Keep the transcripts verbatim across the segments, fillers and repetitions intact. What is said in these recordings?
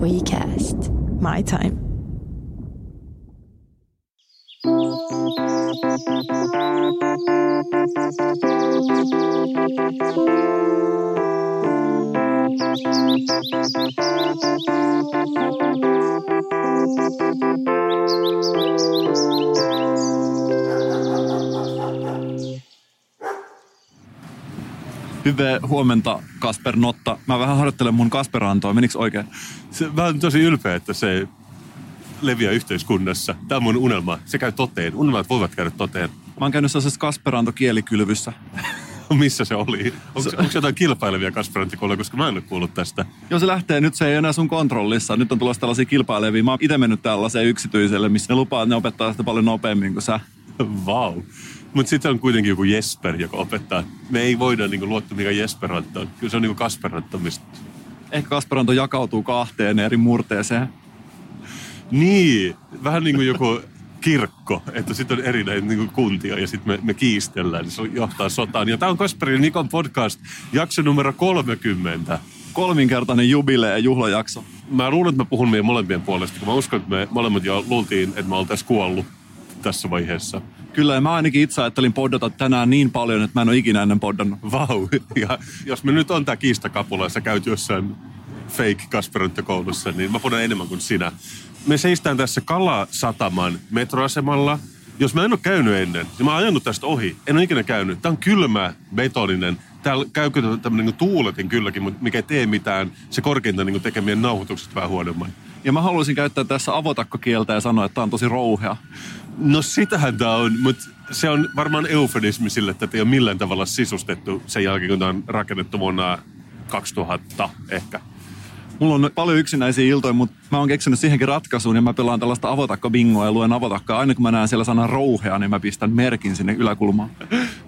WeCast. My time. Hyvää huomenta, Kasper Notta. Mä vähän harjoittelen mun Kasperantoa. Meniks oikein? Se, mä oon tosi ylpeä, että se leviää yhteiskunnassa. Tää on mun unelma. Se käy toteen. Unelmat voivat käydä toteen. Mä oon käynyt sellaisessa Kasperanto-kielikylvyssä. Missä se oli? Onko, onko jotain kilpailevia Kasperantikolla, koska mä en ole kuullut tästä? Joo, se lähtee nyt. Se ei enää sun kontrollissa. Nyt on tulossa tällaisia kilpailevia. Mä oon ite mennyt tällaiseen yksityiselle, missä ne lupaa, että ne opettaa sitä paljon nopeammin kuin sä. Vau. Wow. Mutta sitten on kuitenkin joku Jesper, joka opettaa. Me ei voida niinku luottaa, mikä Jesperanto on. Kyllä se on niinku Kasperanttomista. Ehkä Kasperanto jakautuu kahteen eri murteeseen. Niin, vähän niin kuin joku kirkko, että sitten on eri näitä niinku kuntia ja sitten me, me kiistellään, niin se johtaa sotaan. Ja tämä on Kasperin Nikon podcast, jakso numero kolmekymmentä. Kolminkertainen jubilee- ja juhlajakso. Mä luulen, että mä puhun meidän molempien puolesta, kun mä uskon, että me molemmat jo luultiin, että mä oltais kuollut tässä vaiheessa. Kyllä, ja mä ainakin itse ajattelin poddata tänään niin paljon, että mä en ole ikinä ennen poddannut. Vau, wow. Ja jos me nyt on tää kiistakapula, ja sä käyt jossain fake Kasperanto-koulussa, niin mä poddan enemmän kuin sinä. Me seistään tässä Kalasataman metroasemalla. Jos mä en ole käynyt ennen, niin mä oon ajanut tästä ohi. En ole ikinä käynyt. Tää on kylmä, betoninen. Täällä käykö tämmönen niin tuuletin kylläkin, mutta mikä ei tee mitään. Se korkeinta niin tekemien nauhoitukset vähän huonomman. Ja mä haluaisin käyttää tässä avotakkokieltä ja sanoa, että tää on tosi rouhea. No sitähän tää on, mutta se on varmaan eufemismi sille, että ei ole millään tavalla sisustettu sen jälkeen, kun tää on rakennettu vuonna kaksituhatta ehkä. Mulla on paljon yksinäisiä iltoja, mutta mä oon keksinyt siihenkin ratkaisuun ja mä pelaan tällaista avotakkobingoa ja luen avotakkaa. Aina kun mä näen siellä sanan rouhea, niin mä pistän merkin sinne yläkulmaan.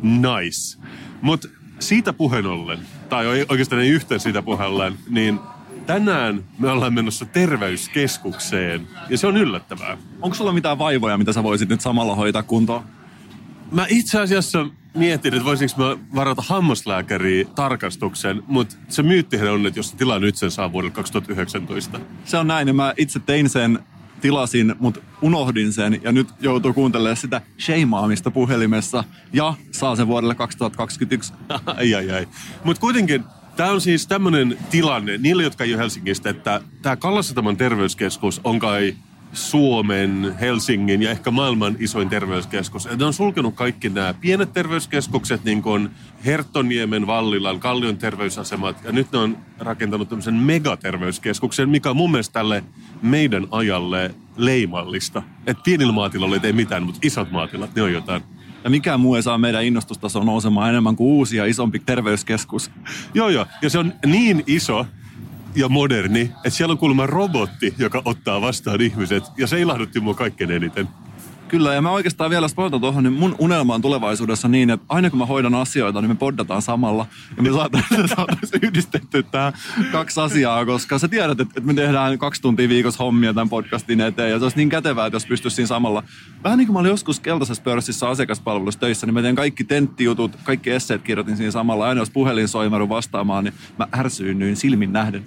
Nice. Mut siitä puheen ollen, tai oikeastaan ei yhtään siitä puheen, niin tänään me ollaan menossa terveyskeskukseen, ja se on yllättävää. Onko sulla mitään vaivoja, mitä sä voisit nyt samalla hoitaa kuntoon? Mä itse asiassa mietin, että voisinko mä varata hammaslääkäriä tarkastuksen, mutta se myyttihän on, että jos sä tilaa nyt sen saa vuodelle kaksituhattayhdeksäntoista. Se on näin, ja mä itse tein sen, tilasin, mutta unohdin sen, ja nyt joutuu kuuntelemaan sitä sheimaamista puhelimessa, ja saa sen vuodelle kaksituhattakaksikymmentäyksi. Ai ai ai. Mutta kuitenkin tämä on siis tämmöinen tilanne niille, jotka ei ole Helsingistä, että tämä Kallassataman terveyskeskus on kai Suomen, Helsingin ja ehkä maailman isoin terveyskeskus. Ne on sulkenut kaikki nämä pienet terveyskeskukset, niin kuin Herttoniemen, Vallilan, Kallion terveysasemat. Ja nyt ne on rakentanut tämmöisen megaterveyskeskuksen, mikä on mun mielestä tälle meidän ajalle leimallista. Että pienillä maatiloilla ei tee mitään, mutta isot maatilat, ne on jotain. Ja mikään muu ei saa meidän innostustasoa nousemaan enemmän kuin uusi ja isompi terveyskeskus. Joo joo, ja se on niin iso ja moderni, että siellä on kuulemma robotti, joka ottaa vastaan ihmiset. Ja se ilahdutti mua kaikkein eniten. Kyllä, ja mä oikeastaan vielä spoitan tuohon, niin mun unelma on tulevaisuudessa niin, että aina kun mä hoidan asioita, niin me poddataan samalla. Ja me saataisiin yhdistetty tää kaksi asiaa, koska sä tiedät, että me tehdään kaksi tuntia viikossa hommia tämän podcastin eteen. Ja se olisi niin kätevää, että jos pystyisi siinä samalla. Vähän niin kuin mä olin joskus keltaisessa pörssissä asiakaspalvelussa töissä, niin mä tein kaikki tenttijutut, kaikki esseet kirjoitin siinä samalla. Aina jos puhelin soi, mä ruun vastaamaan, niin mä ärsyynyin silmin nähden.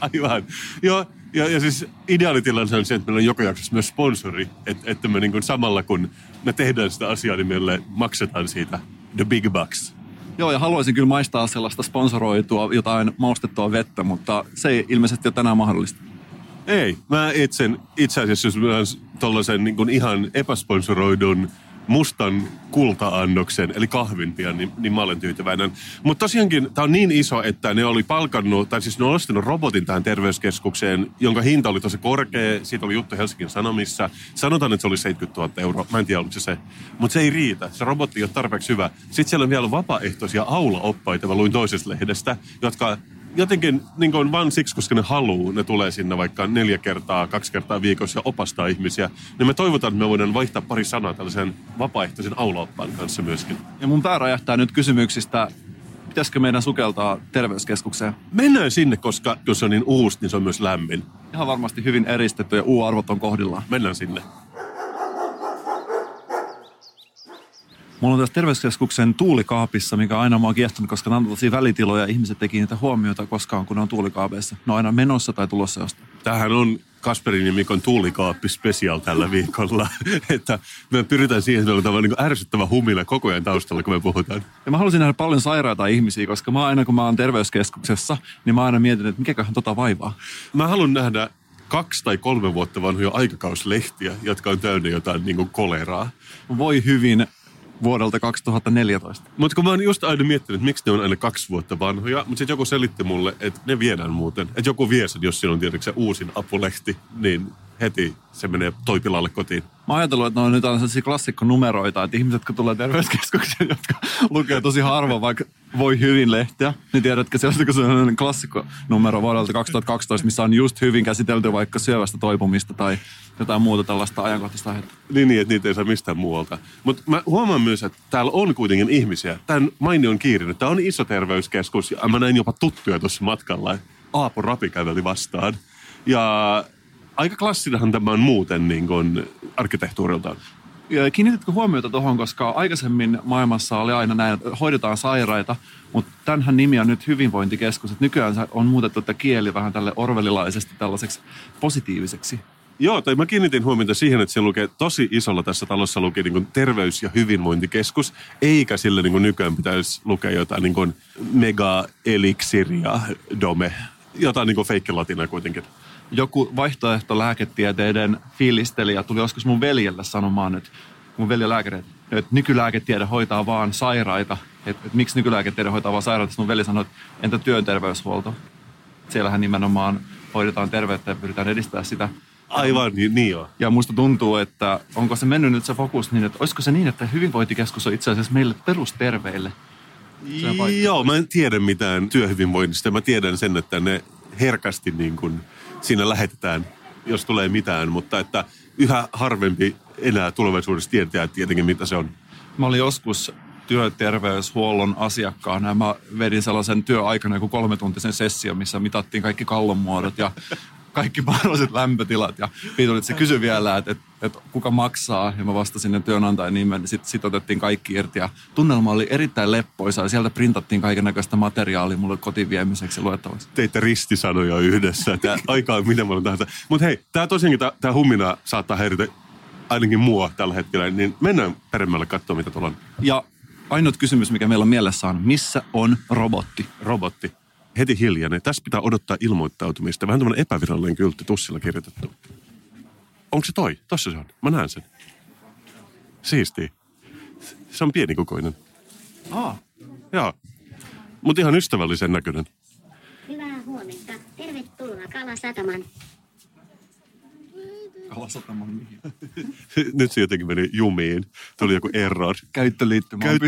Aivan. Joo. Ja, ja siis ideaalitilanne on se, että meillä on joka jaksossa myös sponsori, että, että me niin kuin samalla kun me tehdään sitä asiaa, niin meille maksetaan siitä the big bucks. Joo, ja haluaisin kyllä maistaa sellaista sponsoroitua jotain maustettua vettä, mutta se ei ilmeisesti ole tänään mahdollista. Ei, mä etsin itse asiassa tuollaisen niin kuin ihan epäsponsoroidun mustan kulta-annoksen, eli kahvinpia, niin, niin mä olen tyytyväinen. Mutta tosiaankin tämä on niin iso, että ne oli palkannut, tai siis ne on ostanut robotin tähän terveyskeskukseen, jonka hinta oli tosi korkea. Siitä oli juttu Helsingin Sanomissa. Sanotaan, että se oli seitsemänkymmentätuhatta euroa. Mä en tiedä, oliko se se. Mutta se ei riitä. Se robotti ei ole tarpeeksi hyvä. Sitten siellä on vielä vapaaehtoisia aulaoppaita, mä luin toisesta lehdestä, jotka jotenkin niin kuin vaan siksi, koska ne haluu, ne tulee sinne vaikka neljä kertaa, kaksi kertaa viikossa ja opastaa ihmisiä. Niin me toivotaan, että me voidaan vaihtaa pari sanaa tällaisen vapaaehtoisen aulaoppaan kanssa myöskin. Ja mun pää räjähtää nyt kysymyksistä, pitäisikö meidän sukeltaa terveyskeskukseen? Mennään sinne, koska jos se on niin uusi, niin se on myös lämmin. Ihan varmasti hyvin eristetty ja U-arvot on kohdillaan. Mennään sinne. Mulla on tässä terveyskeskuksen tuulikaapissa, mikä aina mua on kiehtonut, koska nämä on tosi välitiloja. Ihmiset teki niitä huomioita koskaan, kun ne on tuulikaapeissa. Ne on aina menossa tai tulossa jostain. Tämähän on Kasperin ja Mikon tuulikaappi special tällä viikolla. Että me pyritään siihen, että on niin kuin ärsyttävä humina koko ajan taustalla, kun me puhutaan. Ja mä halusin nähdä paljon sairaita ihmisiä, koska mä aina kun mä oon terveyskeskuksessa, niin mä aina mietin, että mikäköhän tota vaivaa. Mä haluan nähdä kaksi tai kolme vuotta vanhoja aikakauslehtiä, jotka on täynnä jotain niin kuin koleraa. Voi hyvin vuodelta kaksituhattaneljätoista. Mutta kun mä oon just aina miettinyt, miksi ne on aina kaksi vuotta vanhoja, mutta sitten joku selitti mulle, että ne viedään muuten. Että joku vie sen, jos siinä on tietenkin se uusin apulehti, niin heti se menee toipilalle kotiin. Mä ajattelin, että ne on nyt aina sellaisia klassikkonumeroita, että ihmiset, jotka tulee terveyskeskukseen, jotka lukee tosi harvoin, vaikka voi hyvin lehteä, niin tiedätkö sellaista, kun se on klassikkonumero vuodelta kaksituhattakaksitoista, missä on just hyvin käsitelty vaikka syövästä toipumista tai jotain muuta tällaista ajankohtaista aihetta. Niin, niin, että niitä ei saa mistään muualta. Mutta mä huomaan myös, että täällä on kuitenkin ihmisiä. Tämän mainion kiirin, että tämä on iso terveyskeskus ja mä näin jopa tuttuja tuossa matkalla. Aapo Rapi käveli vastaan ja aika klassinahan tämä on muuten niin kuin arkkitehtuuriltaan. Kiinnititkö huomiota tuohon, koska aikaisemmin maailmassa oli aina näin, että hoidetaan sairaita, mutta tämähän nimi on nyt hyvinvointikeskus. Että nykyään on muutettu tätä kieli vähän tälle orwellilaisesti tällaiseksi positiiviseksi. Joo, tai mä kiinnitin huomiota siihen, että se lukee tosi isolla tässä talossa lukee niin kuin terveys- ja hyvinvointikeskus, eikä sillä niin kuin nykyään pitäisi lukea jotain niin kuin mega-eliksiria dome, jotain niin kuin feikkilatina kuitenkin. Joku vaihtoehto lääketieteiden fiilistelijä tuli joskus mun veljelle sanomaan, että mun veljen lääkäreet, että nykylääketiede hoitaa vaan sairaita. Että et, miksi nykylääketiede hoitaa vaan sairaita? Sitten mun veli sanoi, että entä työterveyshuolto? Siellähän nimenomaan hoidetaan terveyttä ja pyritään edistää sitä. Aivan, niin, niin joo. Ja musta tuntuu, että onko se mennyt nyt se fokus niin, että olisiko se niin, että hyvinvointikeskus on itse asiassa meille perusterveille? Joo, mä en tiedä mitään työhyvinvoinnista. Mä tiedän sen, että ne herkästi niin kuin siinä lähetetään, jos tulee mitään, mutta että yhä harvempi enää tulevaisuudessa tietää tietenkin, mitä se on. Mä olin joskus työterveyshuollon asiakkaana ja mä vedin sellaisen työaikana joku kolmetuntisen sessio, missä mitattiin kaikki kallonmuodot ja kaikki mahdolliset lämpötilat. Ja se kysyi vielä, että, että, että kuka maksaa ja mä vastasin ne työnantajan nimen. Sitten sit otettiin kaikki irti ja tunnelma oli erittäin leppoisa ja sieltä printattiin kaikennäköistä materiaalia mulle kotiin viemiseksi luettavaksi. Teitte ristisanoja yhdessä. Tää aika on minä olen tahansa. Mutta hei, tämä tosiaankin tämä humina saattaa häiritä ainakin mua tällä hetkellä. Niin mennään peremmälle katsomaan, mitä tuolla on. Ja ainut kysymys, mikä meillä on mielessä on, missä on robotti? Robotti. Heti hiljainen. Tässä pitää odottaa ilmoittautumista. Vähän tämmöinen epävirallinen kyltti tussilla kirjoitettu. Onko se toi? Tossa se on. Mä näen sen. Siistii. Se on pienikokoinen. Aa. Joo. Mut ihan ystävällisen näköinen. Hyvää huomenta. Tervetuloa Kalasataman. Kallassataman mihin? Nyt se jotenkin meni jumiin. Tuli joku error. Käyttöliittymä on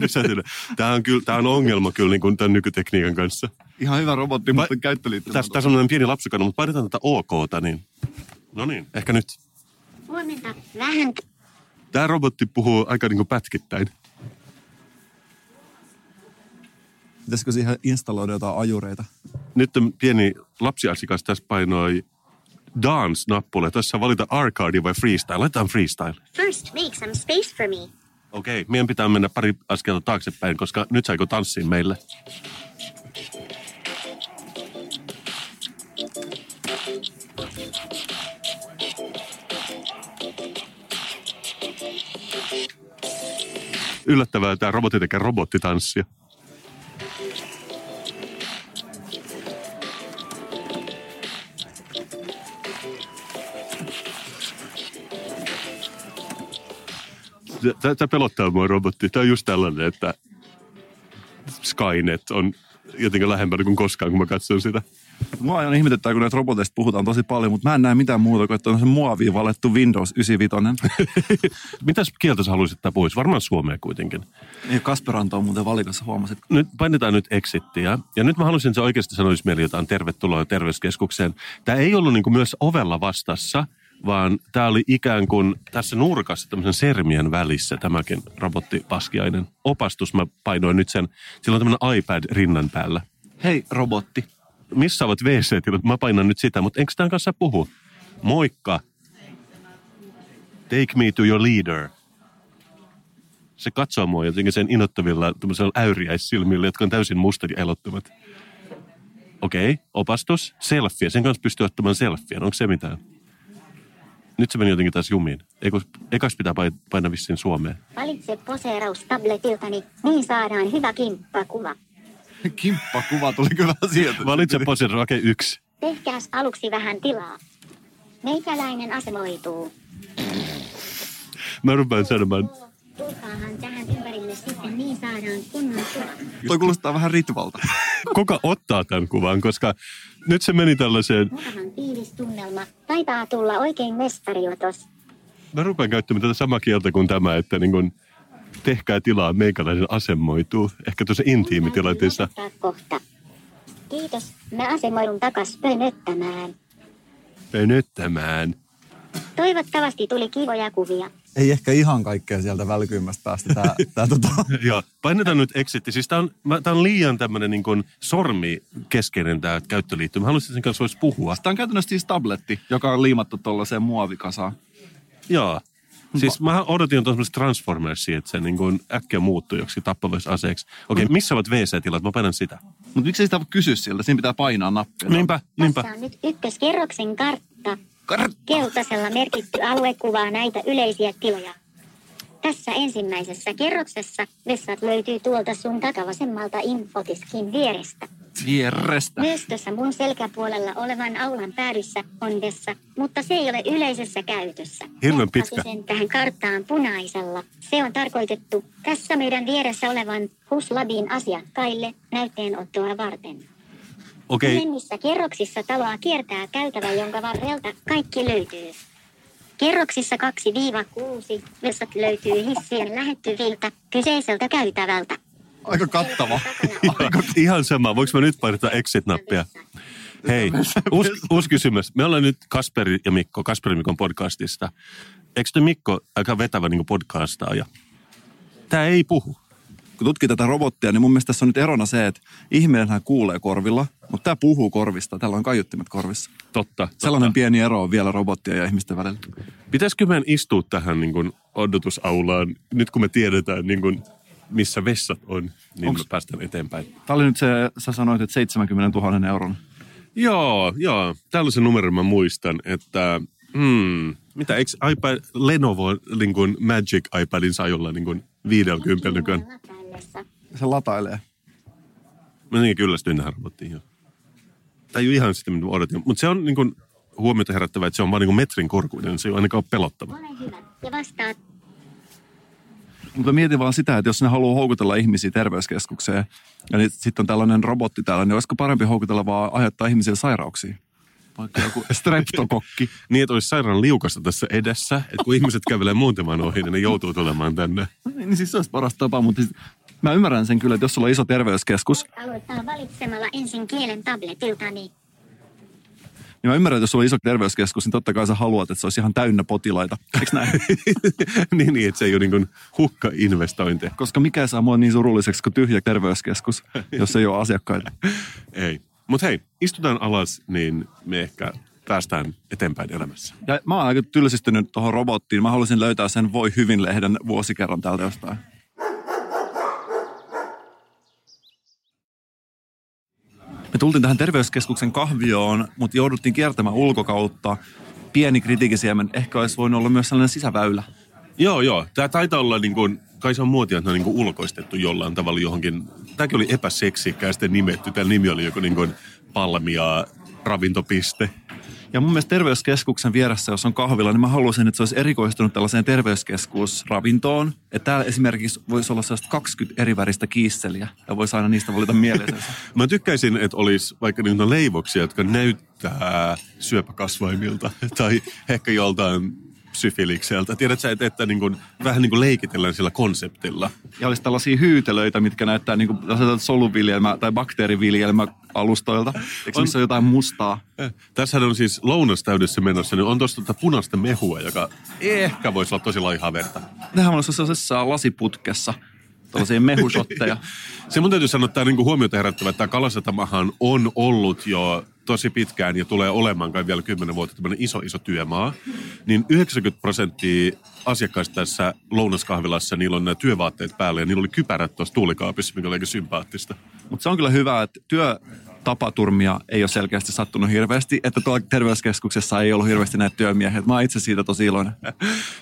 pysähtynyt. Tämä on, kyllä, tämä on ongelma kyllä niin kuin tämän nykytekniikan kanssa. Ihan hyvä robotti, Va- mutta käyttöliittymä. Tässä, tässä on pieni lapsukanna, mutta painetaan tätä OKta niin. No niin. Ehkä nyt. Huomenta. Vähän. Tämä robotti puhuu aika niin kuin pätkittäin. Pitäisikö siihen installoida jotain ajureita? Nyt pieni lapsiasiakas tässä painoi dance-nappulle. Tässä valita arcade vai freestyle. Laitetaan freestyle. First make some space for me. Okei, okay, meidän pitää mennä pari askelta taaksepäin, koska nyt saiko tanssiin meille. Yllättävää, tämä robotti tekee robottitanssia. Tämä pelottaa mua robotti. Tämä on just tällainen, että Skynet on jotenkin lähempänä kuin koskaan, kun mä katson sitä. Mua aina ihmetyttää, kun näitä roboteista puhutaan tosi paljon, mutta mä en näe mitään muuta kuin, että on se muoviin valettu Windows yhdeksänkymmentäviisi. Mitäs kieltä sä haluaisit tää pois? Varmaan suomea kuitenkin. Ei, Kasperanto on muuten valikassa, huomasit. Nyt painetaan nyt exittiä. Ja nyt mä haluaisin, että se oikeasti sanoisi meille jotain tervetuloa terveyskeskukseen. Tämä ei ollut niin kuin myös ovella vastassa, vaan tämä oli ikään kuin tässä nurkassa tämmöisen sermien välissä tämäkin robottipaskiainen opastus. Mä painoin nyt sen. Sillä on tämmöinen iPad rinnan päällä. Hei robotti. Missä ovat wee see-tilat? Mä painan nyt sitä, mutta enkö tämän kanssa puhu? Moikka. Take me to your leader. se katsoo mua jotenkin sen innoittavilla tämmöisellä äyriäissilmillä, jotka on täysin mustat ja elottomat. Okei, okay, opastus, selfie. Sen kanssa pystyy ottamaan selfien. Onko se mitään? Nyt se meni jotenkin taas jumiin. Eikö, ekas pitää painaa vissiin Suomeen. Valitse poseeraustabletiltani, niin saadaan hyvä kimppakuva. Kimppakuva tuli kyllä sieltä. Valitse poseeraus, okei, okay, yksi. Tehkääs aluksi vähän tilaa. Meikäläinen asemoituu. Mä rupean sanomaan. Tulkaahan tähän ympärille sitten, niin saadaan kunnon kuvan. Toi kuulostaa vähän ritvalta. Kuka ottaa tämän kuvan, koska nyt se meni tällaiseen... Mutahan tiivis tunnelma. Taitaa tulla oikein mestariotos. Mä rupean käyttämään tätä samaa kieltä kuin tämä, että niin kun tehkää tilaa, meikäläisen asemoituu. Ehkä tuossa intiimitilanteessa. Kohta. Kiitos, mä asemoidun takas pönöttämään. Pönöttämään. Toivottavasti tuli kivoja kuvia. Ei ehkä ihan kaikkea sieltä välkyimmästä päästä. Tää, tää tota. Joo, painetaan nyt exitti. Siis tää on, mä, tää on liian tämmönen niin kuin sormikeskeinen tää käyttöliittymä. Mä haluaisin sen kanssa voisi puhua. Tää on käytännössä siis tabletti, joka on liimattu tollaiseen muovikasaan. Joo. Siis mä odotin tuollaisesta Transformersia, että se niin kuin äkkiä muuttuu joksi tappavaksi aseeksi. Okei, okay, missä ovat wee see-tilat? Mä painan sitä. Mutta miksi sitä voi kysyä siltä? Siinä pitää painaa nappia. Niinpä, niinpä. Tässä on nyt ykköskerroksen kartta. Kartta. Keltaisella merkitty alue kuvaa näitä yleisiä tiloja. Tässä ensimmäisessä kerroksessa vessat löytyy tuolta sun takavasemmalta infotiskin vierestä. Vierestä. Myös tuossa mun selkäpuolella olevan aulan päädyssä on vessa, mutta se ei ole yleisessä käytössä. Hirveän pitkä. Sen tähän karttaan punaisella. Se on tarkoitettu tässä meidän vieressä olevan H U S Labin asiakkaille näytteenottoa varten. Okei. Ylemmissä kerroksissa taloa kiertää käytävä, jonka varrelta kaikki löytyy. Kerroksissa kaksi kuusi vessat löytyy hissien lähettyviltä kyseiseltä käytävältä. Aika kattava. Aika, ihan sama. Voinko mä nyt painata exit-nappia? Hei, uusi, uusi kysymys. Me ollaan nyt Kasperi ja Mikko, Kasperin Mikon podcastista. Eikö te Mikko aika vetävä niin kuin podcastaaja? Tää ei puhu. Kun tutkin tätä robottia, niin mun mielestä tässä on nyt erona se, että ihminenhän kuulee korvilla, mutta tämä puhuu korvista. Täällä on kaiuttimet korvissa. Totta. Sellainen totta. Pieni ero on vielä robottia ja ihmisten välillä. Pitäisikö meidän istua tähän niin kuin odotusaulaan, nyt kun me tiedetään, niin kuin, missä vessat on, niin Onks... me päästään eteenpäin. Tämä oli nyt se, sä sanoit, että seitsemänkymmentätuhatta euron. Joo, joo. Tällaisen numeron mä muistan, että... Hmm, mitä, eikö iPad, Lenovo niin kuin Magic iPadin saa jollain niin kuin viidelkymppiä nykyään? Se latailee. Mä jotenkin kyllästyin tähän robottiin jo. Tai ei ihan sitä, mitä mä odotin. Mutta se on niin kuin huomiota herättävä, että se on vaan niin kuin metrin korkuinen. Se ei ainakaan ole pelottava. Ole hyvä ja vastaat. Mutta mietin vaan sitä, että jos ne haluaa houkutella ihmisiä terveyskeskukseen, ja niin sitten on tällainen robotti täällä, niin olisiko parempi houkutella vaan aiheuttaa ihmisiä sairauksiin? Vaikka joku streptokokki. Niin, että olisi sairaan liukasta tässä edessä, että kun ihmiset kävelee muutaman ohi, niin ne joutuu tulemaan tänne. Niin siis se olisi paras tapa, mutta... Mä ymmärrän sen kyllä, että jos sulla on iso terveyskeskus... Aloittaa valitsemalla ensin kielen tabletiltani. Niin mä ymmärrän, että jos sulla on iso terveyskeskus, niin totta kai sä haluat, että se olisi ihan täynnä potilaita. Eiks näin? niin, niin, että se ei ole niin kuin hukka-investointi. Koska mikä saa mua niin surulliseksi kuin tyhjä terveyskeskus, jos ei ole asiakkaita. ei. Mut hei, istutaan alas, niin me ehkä päästään eteenpäin elämässä. Ja mä oon aika tylsistynyt tuohon robottiin. Mä haluaisin löytää sen Voi hyvin -lehden vuosikerran täältä jostain. Me tultiin tähän terveyskeskuksen kahvioon, mutta jouduttiin kiertämään ulkokautta. Pieni kritiikisiemen, ehkä olisi voinut olla myös sellainen sisäväylä. Joo, joo. Tämä taitaa olla, niin kuin, kai se on muotia, että ne on niin kuin ulkoistettu jollain tavalla johonkin. Tämäkin oli epäseksikkäästi nimetty. Tämä nimi oli joku niin kuin Palmia ravintopiste. Ja mun mielestä terveyskeskuksen vieressä, jos on kahvila, niin mä haluaisin, että se olisi erikoistunut tällaiseen terveyskeskusravintoon. Että täällä esimerkiksi voisi olla sellaista kaksikymmentä eri väristä kiisseliä ja voisi aina niistä valita mieleensä. Mä tykkäisin, että olisi vaikka niitä leivoksia, jotka näyttää syöpäkasvaimilta tai ehkä joltain syfilikseltä. Tiedätkö, että, että niin kuin, vähän niin kuin leikitellään sillä konseptilla. Ja olisi tällaisia hyytelöitä, mitkä näyttää niin kuin soluviljelmä- tai bakteeriviljelmäalustoilta. Eikö on, missä ole jotain mustaa? Eh, tässähän on siis lounas täydessä menossa, niin on tuosta punaista mehua, joka ehkä voisi olla tosi laihaa verta. Tähän on sellaisessa lasiputkessa. Tuollaisia mehushotteja. Se mun täytyy sanoa, että tämä niinku huomiota herättävä, että Kalasatamahan on ollut jo tosi pitkään ja tulee olemaan kai vielä kymmenen vuotta tämmöinen iso, iso työmaa, niin yhdeksänkymmentä prosenttia asiakkaista tässä lounaskahvilassa, niillä on nämä työvaatteet päällä ja niillä oli kypärät tuossa tuulikaapissa, mikä oli aika sympaattista. Mutta se on kyllä hyvä, että työtapaturmia ei ole selkeästi sattunut hirveästi, että tuolla terveyskeskuksessa ei ollut hirveästi näitä työmiehiä. Mä oon itse siitä tosi iloinen.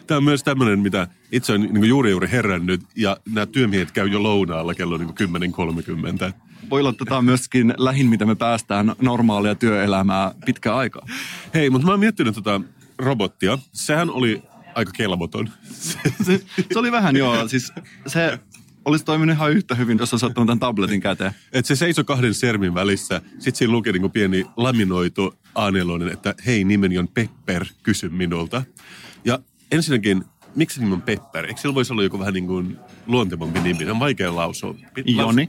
Tämä on myös tämmöinen, mitä itse on niin juuri juuri herännyt ja nämä työmiehet käy jo lounaalla kello niin kymmenen kolmekymmentä. Voi olla tätä myöskin lähin, mitä me päästään normaalia työelämää pitkään aikaa. Hei, mutta mä oon miettinyt tota robottia. Sehän oli aika kelvoton. Se, se, se oli vähän joo, siis se... Olisi toiminut ihan yhtä hyvin, jos olisi ottanut tämän tabletin käteen. Et se seisoi kahden sermin välissä. Sitten siinä luki niin kuin pieni laminoitu A neljä, että hei, nimeni on Pepper, kysy minulta. Ja ensinnäkin, miksi nimi on Pepper? Eikö sillä voisi olla joku vähän niin kuin luontevampi nimi? Se on vaikea lausua. Joni.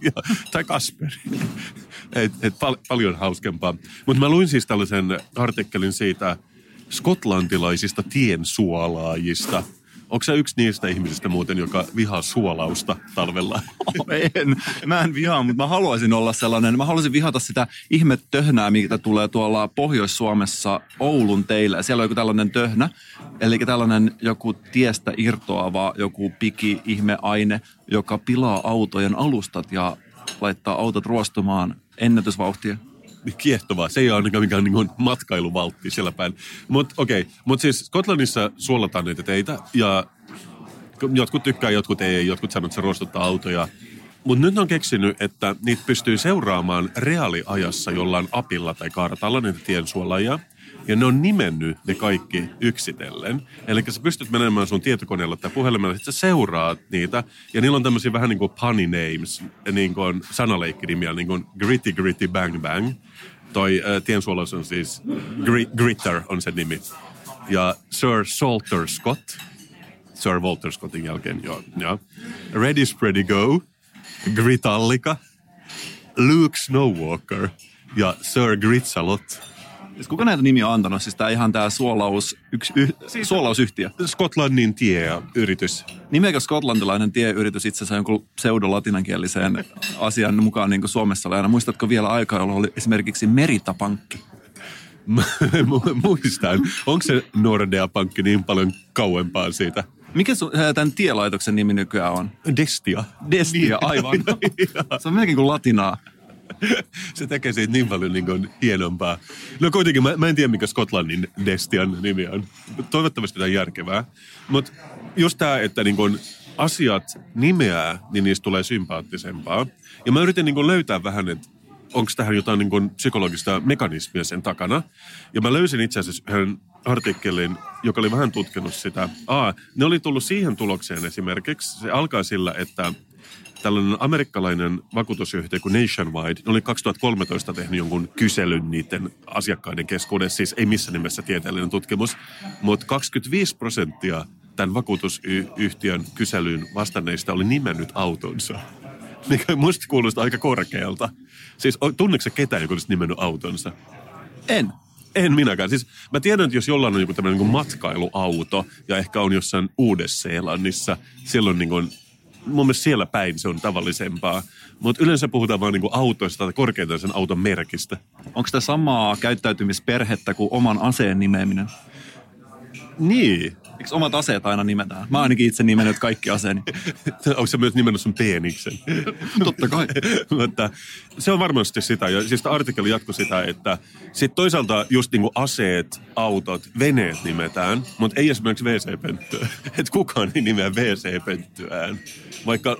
ja, tai Kasper. et, et pal- paljon hauskempaa. Mutta mä luin siis tällaisen artikkelin siitä skotlantilaisista tiensuolaajista. Onko sä yksi niistä ihmisistä muuten, joka vihaa suolausta talvella? En. Mä en vihaa, mutta mä haluaisin olla sellainen. Mä haluaisin vihata sitä ihmetöhnää, mikä tulee tuolla Pohjois-Suomessa Oulun teillä. Siellä on joku tällainen töhnä, eli tällainen joku tiestä irtoava, joku piki-ihmeaine, joka pilaa autojen alustat ja laittaa autot ruostumaan ennätysvauhtia. Kiehtovaa. Se ei ole ainakaan mikään niin matkailuvaltti siellä päin. Mutta okei. Okay. Mutta siis Skotlannissa suolataan näitä teitä ja jotkut tykkää, jotkut ei, jotkut sanoo, että se ruostuttaa autoja. Mutta nyt on keksinyt, että niitä pystyy seuraamaan reaaliajassa jollain apilla tai kartalla niitä tiensuolaajia. Ja ne on nimennyt ne kaikki yksitellen. Eli sä pystyt menemään sun tietokoneella tai puhelimella, sit sä seuraat niitä. Ja niillä on tämmöisiä vähän niin kuin punny names, niin kuin sanaleikkinimiä, niin kuin gritty, gritty, bang, bang. Toi äh, tiensuolaus on siis, gri, Gritter on se nimi. Ja Sir Salter Scott, Sir Walter Scottin jälkeen, joo. joo. Ready, spready, go, Gritallika, Luke Snowwalker ja Sir Gritsalot. Kuka näitä nimiä on antanut? Siis tää ihan tää suolaus, yks, yh, siis suolausyhtiö. Skotlannin tieyritys. Nimekä skotlantilainen tieyritys itse asiassa jonkun pseudo-latinankieliseen asian mukaan niin kuin Suomessa oli aina. Muistatko vielä aikaa, jolloin oli esimerkiksi Merita-pankki? Muistan. Onko se Nordea-pankki niin paljon kauempaa siitä? Mikä sun, tämän tielaitoksen nimi nykyään on? Destia. Destia, aivan. Se on melkein kuin latinaa. Se tekee siitä niin paljon niin kuin hienompaa. No kuitenkin, mä, mä en tiedä, mikä Skotlannin Destian nimi on. Toivottavasti tämä on järkevää. Mutta just tämä, että niin kuin asiat nimeää, niin niistä tulee sympaattisempaa. Ja mä yritin niin kuin löytää vähän, että onko tähän jotain niin kuin psykologista mekanismia sen takana. Ja mä löysin itse asiassa yhden artikkelin, joka oli vähän tutkinut sitä. Aa, ne oli tullut siihen tulokseen esimerkiksi. Se alkaa sillä, että tällainen amerikkalainen vakuutusyhtiö kuin Nationwide, ne oli kaksituhattakolmetoista tehnyt jonkun kyselyn niiden asiakkaiden keskuudessa, siis ei missään nimessä tieteellinen tutkimus, mutta kaksikymmentäviisi prosenttia tämän vakuutusyhtiön kyselyyn vastanneista oli nimennyt autonsa, mikä musta kuulostaa aika korkealta. Siis tunneeko sä ketään, joka olisi nimennyt autonsa? En. En minäkään. Siis mä tiedän, että jos jollain on joku tämmöinen niin kuin matkailuauto ja ehkä on jossain Uudessa-Seelannissa, silloin niin kuin mun mielestä siellä päin se on tavallisempaa. Mutta yleensä puhutaan vaan niinku autoista tai korkeintaan sen auton merkistä. Onko tämä samaa käyttäytymisperhettä kuin oman aseen nimeäminen? Niin. Eikö omat aseet aina nimetään? Mä ainakin itse nimennyt kaikki aseeni. Onko sä myös nimennyt sun peeniksen? Totta kai. Mutta se on varmasti sitä. Ja siis tämä artikkeli jatkoi sitä, että sit toisaalta just niinku aseet, autot, veneet nimetään, mutta ei esimerkiksi wc-pönttöä. Että kukaan ei nimeä wc-pönttöään, vaikka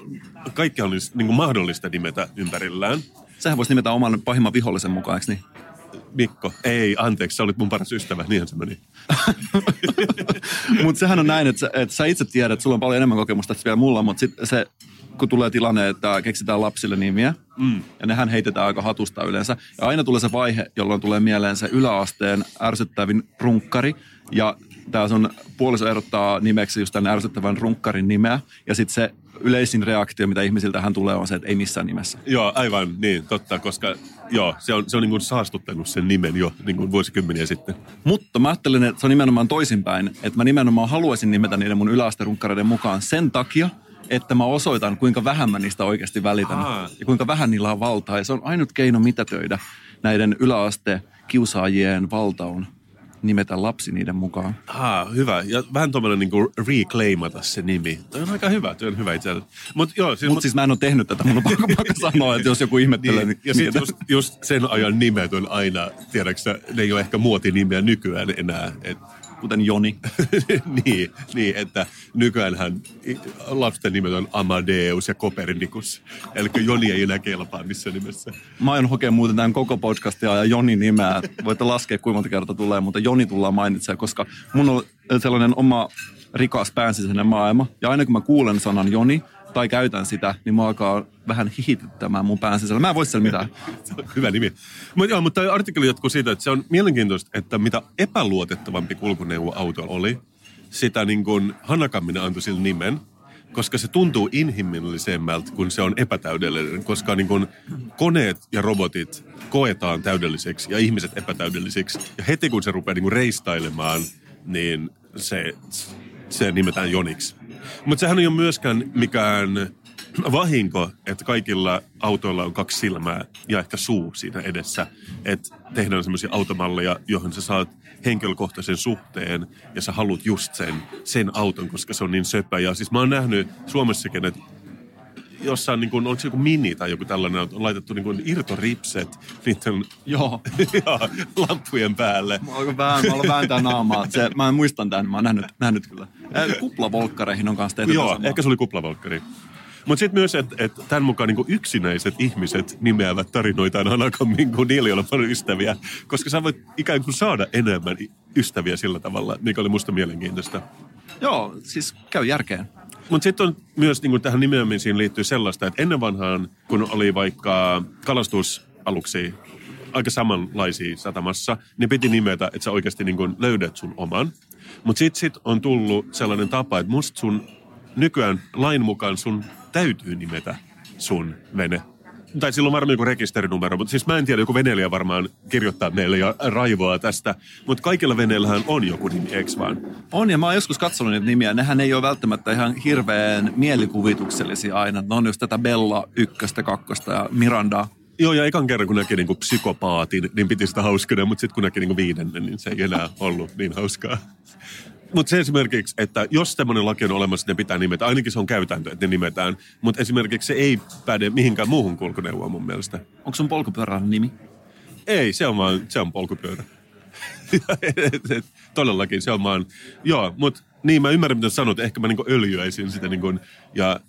kaikki olisi niinku mahdollista nimetä ympärillään. Sähän voisi nimetä oman pahimman vihollisen mukaan, eikö niin? Mikko, ei, anteeksi, sä olit mun paras ystävä, niinhän se meni. Mutta sehän on näin, että sä, et sä itse tiedät, että sulla on paljon enemmän kokemusta vielä mulla, mutta sitten se, kun tulee tilanne, että keksitään lapsille nimiä, mm. ja nehän heitetään aika hatusta yleensä, ja aina tulee se vaihe, jolloin tulee mieleen se yläasteen ärsyttävin runkkari, ja tää sun puoliso erottaa nimeksi just tämän ärsyttävän runkkarin nimeä, ja sitten se yleisin reaktio, mitä ihmisiltähän tulee, on se, että ei missään nimessä. Joo, aivan niin, totta, koska joo, se on, se on niin kuin saastuttanut sen nimen jo niin kuin vuosikymmeniä sitten. Mutta mä ajattelin, että se on nimenomaan toisinpäin, että mä nimenomaan haluaisin nimetä niiden mun yläasterunkkareiden mukaan sen takia, että mä osoitan, kuinka vähän mä niistä oikeasti välitän. Aa. Ja kuinka vähän niillä on valtaa, ja se on ainut keino mitätöidä näiden yläaste kiusaajien valta on nimetä lapsi niiden mukaan. Ah, hyvä. Ja vähän tuommoinen niinku reclaimata se nimi. Tämä on aika hyvä. Tämä on hyvä itsellä. Mutta siis, mut siis mä en ole tehnyt tätä. Mulla on pakko, pakko sanoa, että jos joku ihmettelee. Niin, niin, ja sitten just, just sen ajan nimet on aina, tiedäksä, ne ei ole ehkä muotinimeä nykyään enää. Et, kuten Joni. niin, niin, että nykyäänhän lapsen nimet on Amadeus ja Kopernikus. Eli Joni ei enää kelpaa missä nimessä. Mä aion hokea muuten tämän koko podcastia ja Jonin nimeä. Voitte laskea, kuinka monta kertaa tulee, mutta Joni tullaan mainitsemaan, koska mun on sellainen oma rikas päänsisäinen maailma. Ja aina kun mä kuulen sanan Joni tai käytän sitä, niin mä alkaa vähän hihityttämään mun päänsisällä. Mä en voi siellä mitään. Hyvä nimi. Mutta joo, mutta artikkeli jatkuu siitä, että se on mielenkiintoista, että mitä epäluotettavampi kulkuneuvo autolla oli, sitä niin kuin Hanna Kamminen antoi sille nimen, koska se tuntuu inhimillisemmältä, kun se on epätäydellinen, koska niin kuin koneet ja robotit koetaan täydelliseksi ja ihmiset epätäydellisiksi. Ja heti kun se rupeaa niin kuin reistailemaan, niin se, se nimetään Joniksi. Mutta sehän ei ole myöskään mikään vahinko, että kaikilla autoilla on kaksi silmää ja ehkä suu siinä edessä. Että tehdään semmoisia automalleja, johon sä saat henkilökohtaisen suhteen ja sä haluat just sen, sen auton, koska se on niin söpä. Ja siis mä oon nähnyt Suomessakin, että jossain, niin kun, onko se joku mini tai joku tällainen, on laitettu niin kun irtoripset niiden joo. ja, lampujen päälle. Mä aloin vääntää, vääntää naamaa. Se, mä en muistan tämän, mä oon nähnyt, nähnyt kyllä. Kuplavolkkareihin on kanssa tehty. Joo, samaa. Ehkä se oli kuplavolkkari. Mutta sitten myös, että et tämän mukaan niin yksinäiset ihmiset nimeävät tarinoitaan anakammin, kun niillä ei ole paljon ystäviä. Koska sä voit ikään kuin saada enemmän ystäviä sillä tavalla, mikä oli musta mielenkiintoista. Joo, siis käy järkeen. Mutta sitten on myös niin tähän nimeämisiin liittyy sellaista, että ennen vanhaan, kun oli vaikka kalastusaluksia aika samanlaisia satamassa, niin piti nimetä, että sä oikeasti niin löydät sun oman. Mutta sitten sit on tullut sellainen tapa, että musta sun nykyään lain mukaan sun täytyy nimetä sun vene. Tai silloin varmaan joku rekisterinumero, mutta siis mä en tiedä, joku veneilijä varmaan kirjoittaa meille ja raivoaa tästä. Mutta kaikilla veneillähän on joku nimi, eiks vaan? On, ja mä oon joskus katsonut niitä nimiä. Nehän ei ole välttämättä ihan hirveän mielikuvituksellisia aina. Ne on just tätä Bella ykköstä, kakkosta ja Mirandaa. Joo, ja ekan kerran kun näki niinku psykopaatin, niin piti sitä hauskana, mutta sitten kun näki niinku viidennen, niin se ei enää ollut niin hauskaa. Mutta se esimerkiksi, että jos tämmöinen laki on olemassa, ne pitää nimetä. Ainakin se on käytäntö, että ne nimetään. Mutta esimerkiksi se ei päde mihinkään muuhun kulkuneuvoon mun mielestä. Onko sun polkupyörän nimi? Ei, se on vaan, se on polkupyörä. et, et, todellakin, se on vaan, joo, mutta niin mä ymmärrän, mitä sanot. Ehkä mä niinku öljyäisin sitä niinku, ja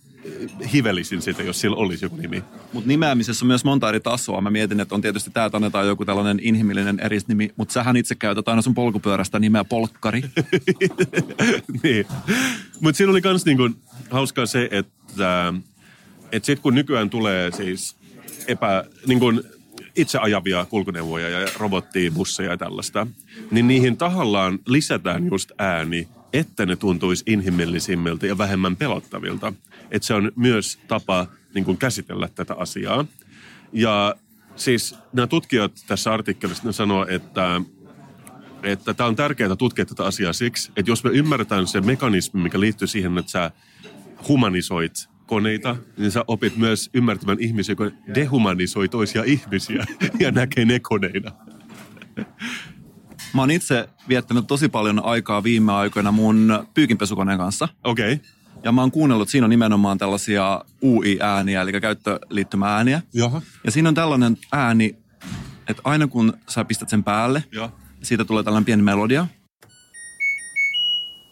hivelisin sitä, jos sillä olisi joku nimi. Mutta nimeämisessä on myös monta eri tasoa. Mä mietin, että on tietysti täältä annetaan joku tällainen inhimillinen erisnimi, mutta sähän itse käytät aina sun polkupyörästä nimeä Polkkari. niin. Mutta siinä oli kans niinku hauskaa se, että et sit kun nykyään tulee siis epä, niinku itse ajavia kulkuneuvoja ja robottibusseja ja tällaista, niin niihin tahallaan lisätään just ääni, että ne tuntuisi inhimillisimmiltä ja vähemmän pelottavilta. Että se on myös tapa niin kuin käsitellä tätä asiaa. Ja siis nämä tutkijat tässä artikkelissa, ne sanoo, että että tämä on tärkeää tutkia tätä asiaa siksi, että jos me ymmärretään se mekanismi, mikä liittyy siihen, että sä humanisoit koneita, niin sä opit myös ymmärtämään ihmisiä, kun dehumanisoi toisia ihmisiä ja näkee ne koneina. Mä oon itse viettänyt tosi paljon aikaa viime aikoina mun pyykinpesukoneen kanssa. Okei. Okay. Ja mä oon kuunnellut, että siinä on nimenomaan tällaisia U I-ääniä, eli käyttöliittymäääniä. Jaha. Ja siinä on tällainen ääni, että aina kun sä pistät sen päälle, ja siitä tulee tällainen pieni melodia.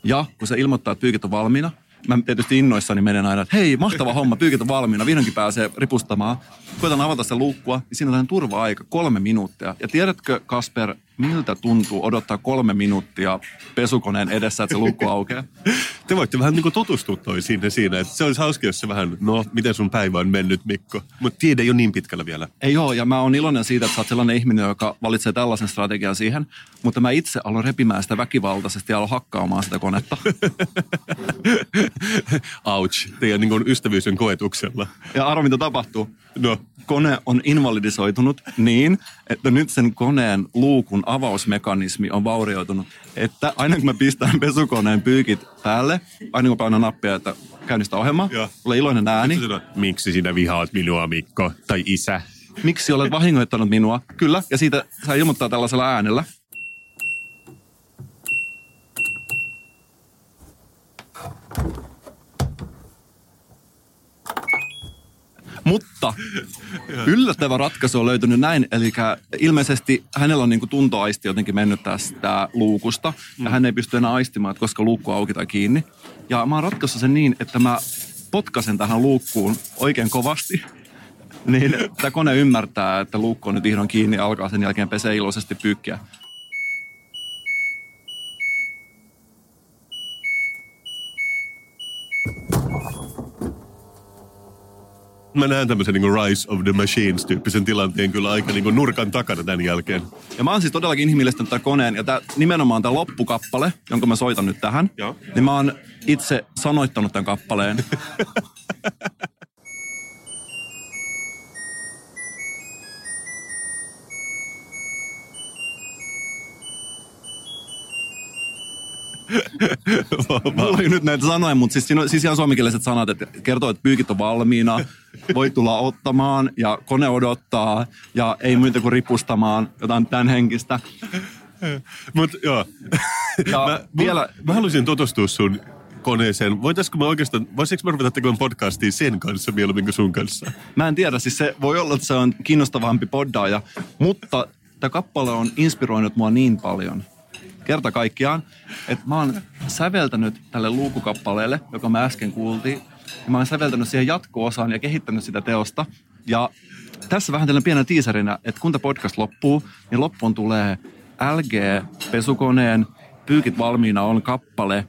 Ja kun se ilmoittaa, että pyykit on valmiina, mä tietysti innoissani menen aina, että hei, mahtava homma, pyykit on valmiina, vihdoinkin pääsee ripustamaan. Koitan avata sen luukkua, niin siinä on turva-aika, kolme minuuttia. Ja tiedätkö, Kasper, miltä tuntuu odottaa kolme minuuttia pesukoneen edessä, että se luukku aukeaa? Te voitte vähän niin kuin tutustua toi sinne siinä. Että se olisi hauska, jos se vähän, no, miten sun päivä on mennyt, Mikko? Mutta tiede ei ole niin pitkällä vielä. Ei ole, ja mä oon iloinen siitä, että sä oot sellainen ihminen, joka valitsee tällaisen strategian siihen. Mutta mä itse aloin repimään sitä väkivaltaisesti ja aloin hakkaamaan sitä konetta. Ouch, teidän niin kuin ystävyys on koetuksella. Ja arvo, mitä tapahtuu? No. Kone on invalidisoitunut niin, että nyt sen koneen luukun avausmekanismi on vaurioitunut. Että aina kun mä pistän pesukoneen pyykit päälle, aina kun painan nappia, että käynnistä ohjelma, tulee iloinen ääni. Miksi sinä vihaat minua, Mikko? Tai isä? miksi olet vahingoittanut minua? Kyllä, ja siitä saa ilmoittaa tällaisella äänellä. Mutta yllättävä ratkaisu on löytynyt näin, eli ilmeisesti hänellä on niin kuin tuntoaisti jotenkin mennyt tästä luukusta, ja mm. hän ei pysty enää aistimaan, että koska luukku auki tai kiinni. Ja mä oon ratkaissut sen niin, että mä potkasen tähän luukkuun oikein kovasti, niin tämä kone ymmärtää, että luukku on nyt vihdoin kiinni ja alkaa sen jälkeen pesee iloisesti pyykkiä. Mä näen tämmöisen niin kuin Rise of the Machines-tyyppisen tilanteen kyllä aika niin kuin nurkan takana tämän jälkeen. Ja mä oon siis todellakin inhimillistänyt tämän koneen, ja tää, nimenomaan tämä loppukappale, jonka mä soitan nyt tähän, joo, niin mä oon itse sanoittanut tämän kappaleen. Mulla oli nyt näitä sanoja, mutta siis, siis ihan suomenkieliset sanat, että kertoo, että pyykit on valmiina, voi tulla ottamaan ja kone odottaa ja ei muuta kuin ripustamaan jotain tämän henkistä. Mut joo, ja mä, vielä... mä haluaisin tutustua sun koneeseen. Voitaisinko mä oikeastaan, voisinko mä ruveta tekemään podcastia sen kanssa mieluummin kuin sun kanssa? Mä en tiedä, siis se voi olla, että se on kiinnostavampi poddaaja, mutta tämä kappale on inspiroinut mua niin paljon. Kerta kaikkiaan, että mä oon säveltänyt tälle luukukappaleelle, joka mä äsken kuultiin, ja mä oon säveltänyt siihen jatko-osaan ja kehittänyt sitä teosta. Ja tässä vähän tällainen pienä tiiserinä, että kun tämä podcast loppuu, niin loppuun tulee L G-pesukoneen Pyykit valmiina on kappale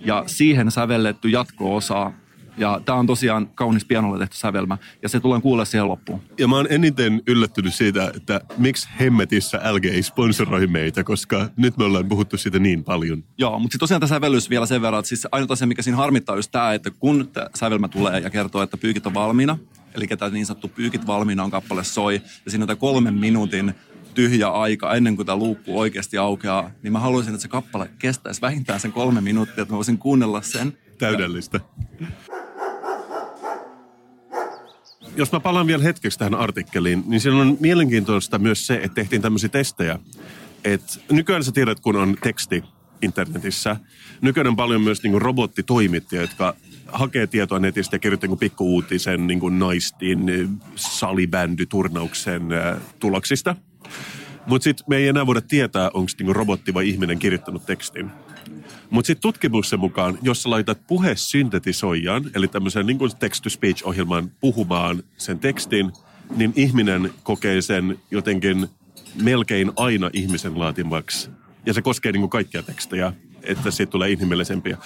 ja siihen sävelletty jatko-osa. Ja tää on tosiaan kaunis pianolla tehty sävelmä, ja se tulee kuulla siihen loppuun. Ja mä oon eniten yllättynyt siitä, että miksi hemmetissä L G ei sponsoroi meitä, koska nyt me ollaan puhuttu siitä niin paljon. Joo, mutta tosiaan tämä sävellys vielä sen verran, että siis ainoa asia, mikä siinä harmittaa just tää, että kun tää sävelmä tulee ja kertoo, että pyykit on valmiina, eli tämä niin sanottu pyykit valmiina on kappale soi, ja siinä on tää kolmen minuutin tyhjä aika ennen kuin tämä luukku oikeasti aukeaa, niin mä haluaisin, että se kappale kestäisi vähintään sen kolme minuuttia, että mä voisin kuunnella sen. Täydellistä. Jos mä palaan vielä hetkeksi tähän artikkeliin, niin siinä on mielenkiintoista myös se, että tehtiin tämmöisiä testejä. Et nykyään sä tiedät, kun on teksti internetissä. Nykyään on paljon myös niinku robottitoimittajia, jotka hakee tietoa netistä ja kirjoittaa niinku pikkuuutisen niinku naistin salibändyturnauksen tuloksista. Mutta sitten me ei enää voida tietää, onko niinku robotti vai ihminen kirjoittanut tekstin. Mutta sitten tutkimuksen mukaan, jos sä laitat puhe syntetisoijaan, eli tämmöisen niin kuin text-to-speech-ohjelman puhumaan sen tekstin, niin ihminen kokee sen jotenkin melkein aina ihmisen laatimaksi. Ja se koskee niin kuin kaikkia tekstejä, että siitä tulee inhimillisempiä.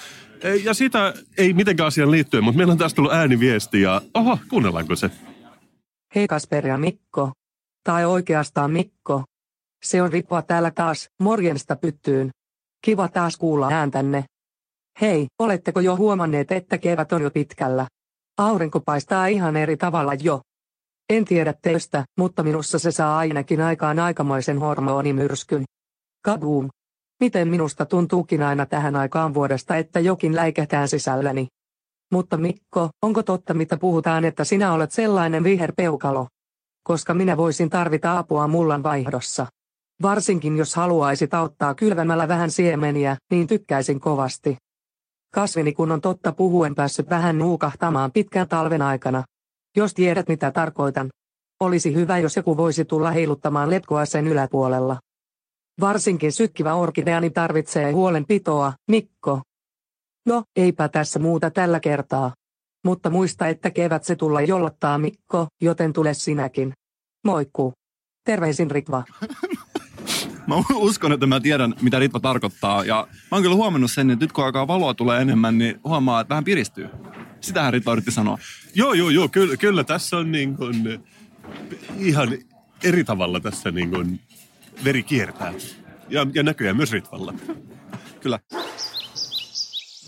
Ja sitä ei mitenkään asiaan liittyen, mutta meillä on taas tullut ääniviesti ja oho, kuunnellaanko se? Hei Kasper ja Mikko. Tai oikeastaan Mikko. Se on Ripa täällä taas, morjensta pyttyyn. Kiva taas kuulla ääntänne. Hei, oletteko jo huomanneet, että kevät on jo pitkällä? Aurinko paistaa ihan eri tavalla jo. En tiedä teistä, mutta minussa se saa ainakin aikaan aikamoisen hormonimyrskyn. Kaboom! Miten minusta tuntuukin aina tähän aikaan vuodesta, että jokin läikähtää sisälläni. Mutta Mikko, onko totta mitä puhutaan, että sinä olet sellainen viherpeukalo? Koska minä voisin tarvita apua mullan vaihdossa. Varsinkin jos haluaisit auttaa kylvämällä vähän siemeniä, niin tykkäisin kovasti. Kasvini kun on totta puhuen päässyt vähän nuukahtamaan pitkän talven aikana. Jos tiedät mitä tarkoitan. Olisi hyvä jos joku voisi tulla heiluttamaan letkoa sen yläpuolella. Varsinkin sykkivä orkideani tarvitsee huolenpitoa, Mikko. No, eipä tässä muuta tällä kertaa. Mutta muista että kevät se tulla jollottaa Mikko, joten tule sinäkin. Moikkuu. Terveisin Rikva. Mä uskon, että mä tiedän, mitä Ritva tarkoittaa. Ja mä oon kyllä huomannut sen, että nyt kun aikaa valoa tulee enemmän, niin huomaa, että vähän piristyy. Sitähän Ritva yritti sanoa. Joo, joo, joo. Kyllä, kyllä tässä on niin kuin, ihan eri tavalla tässä niin kuin veri kiertää. Ja, ja näköjään myös Ritvalla. Kyllä.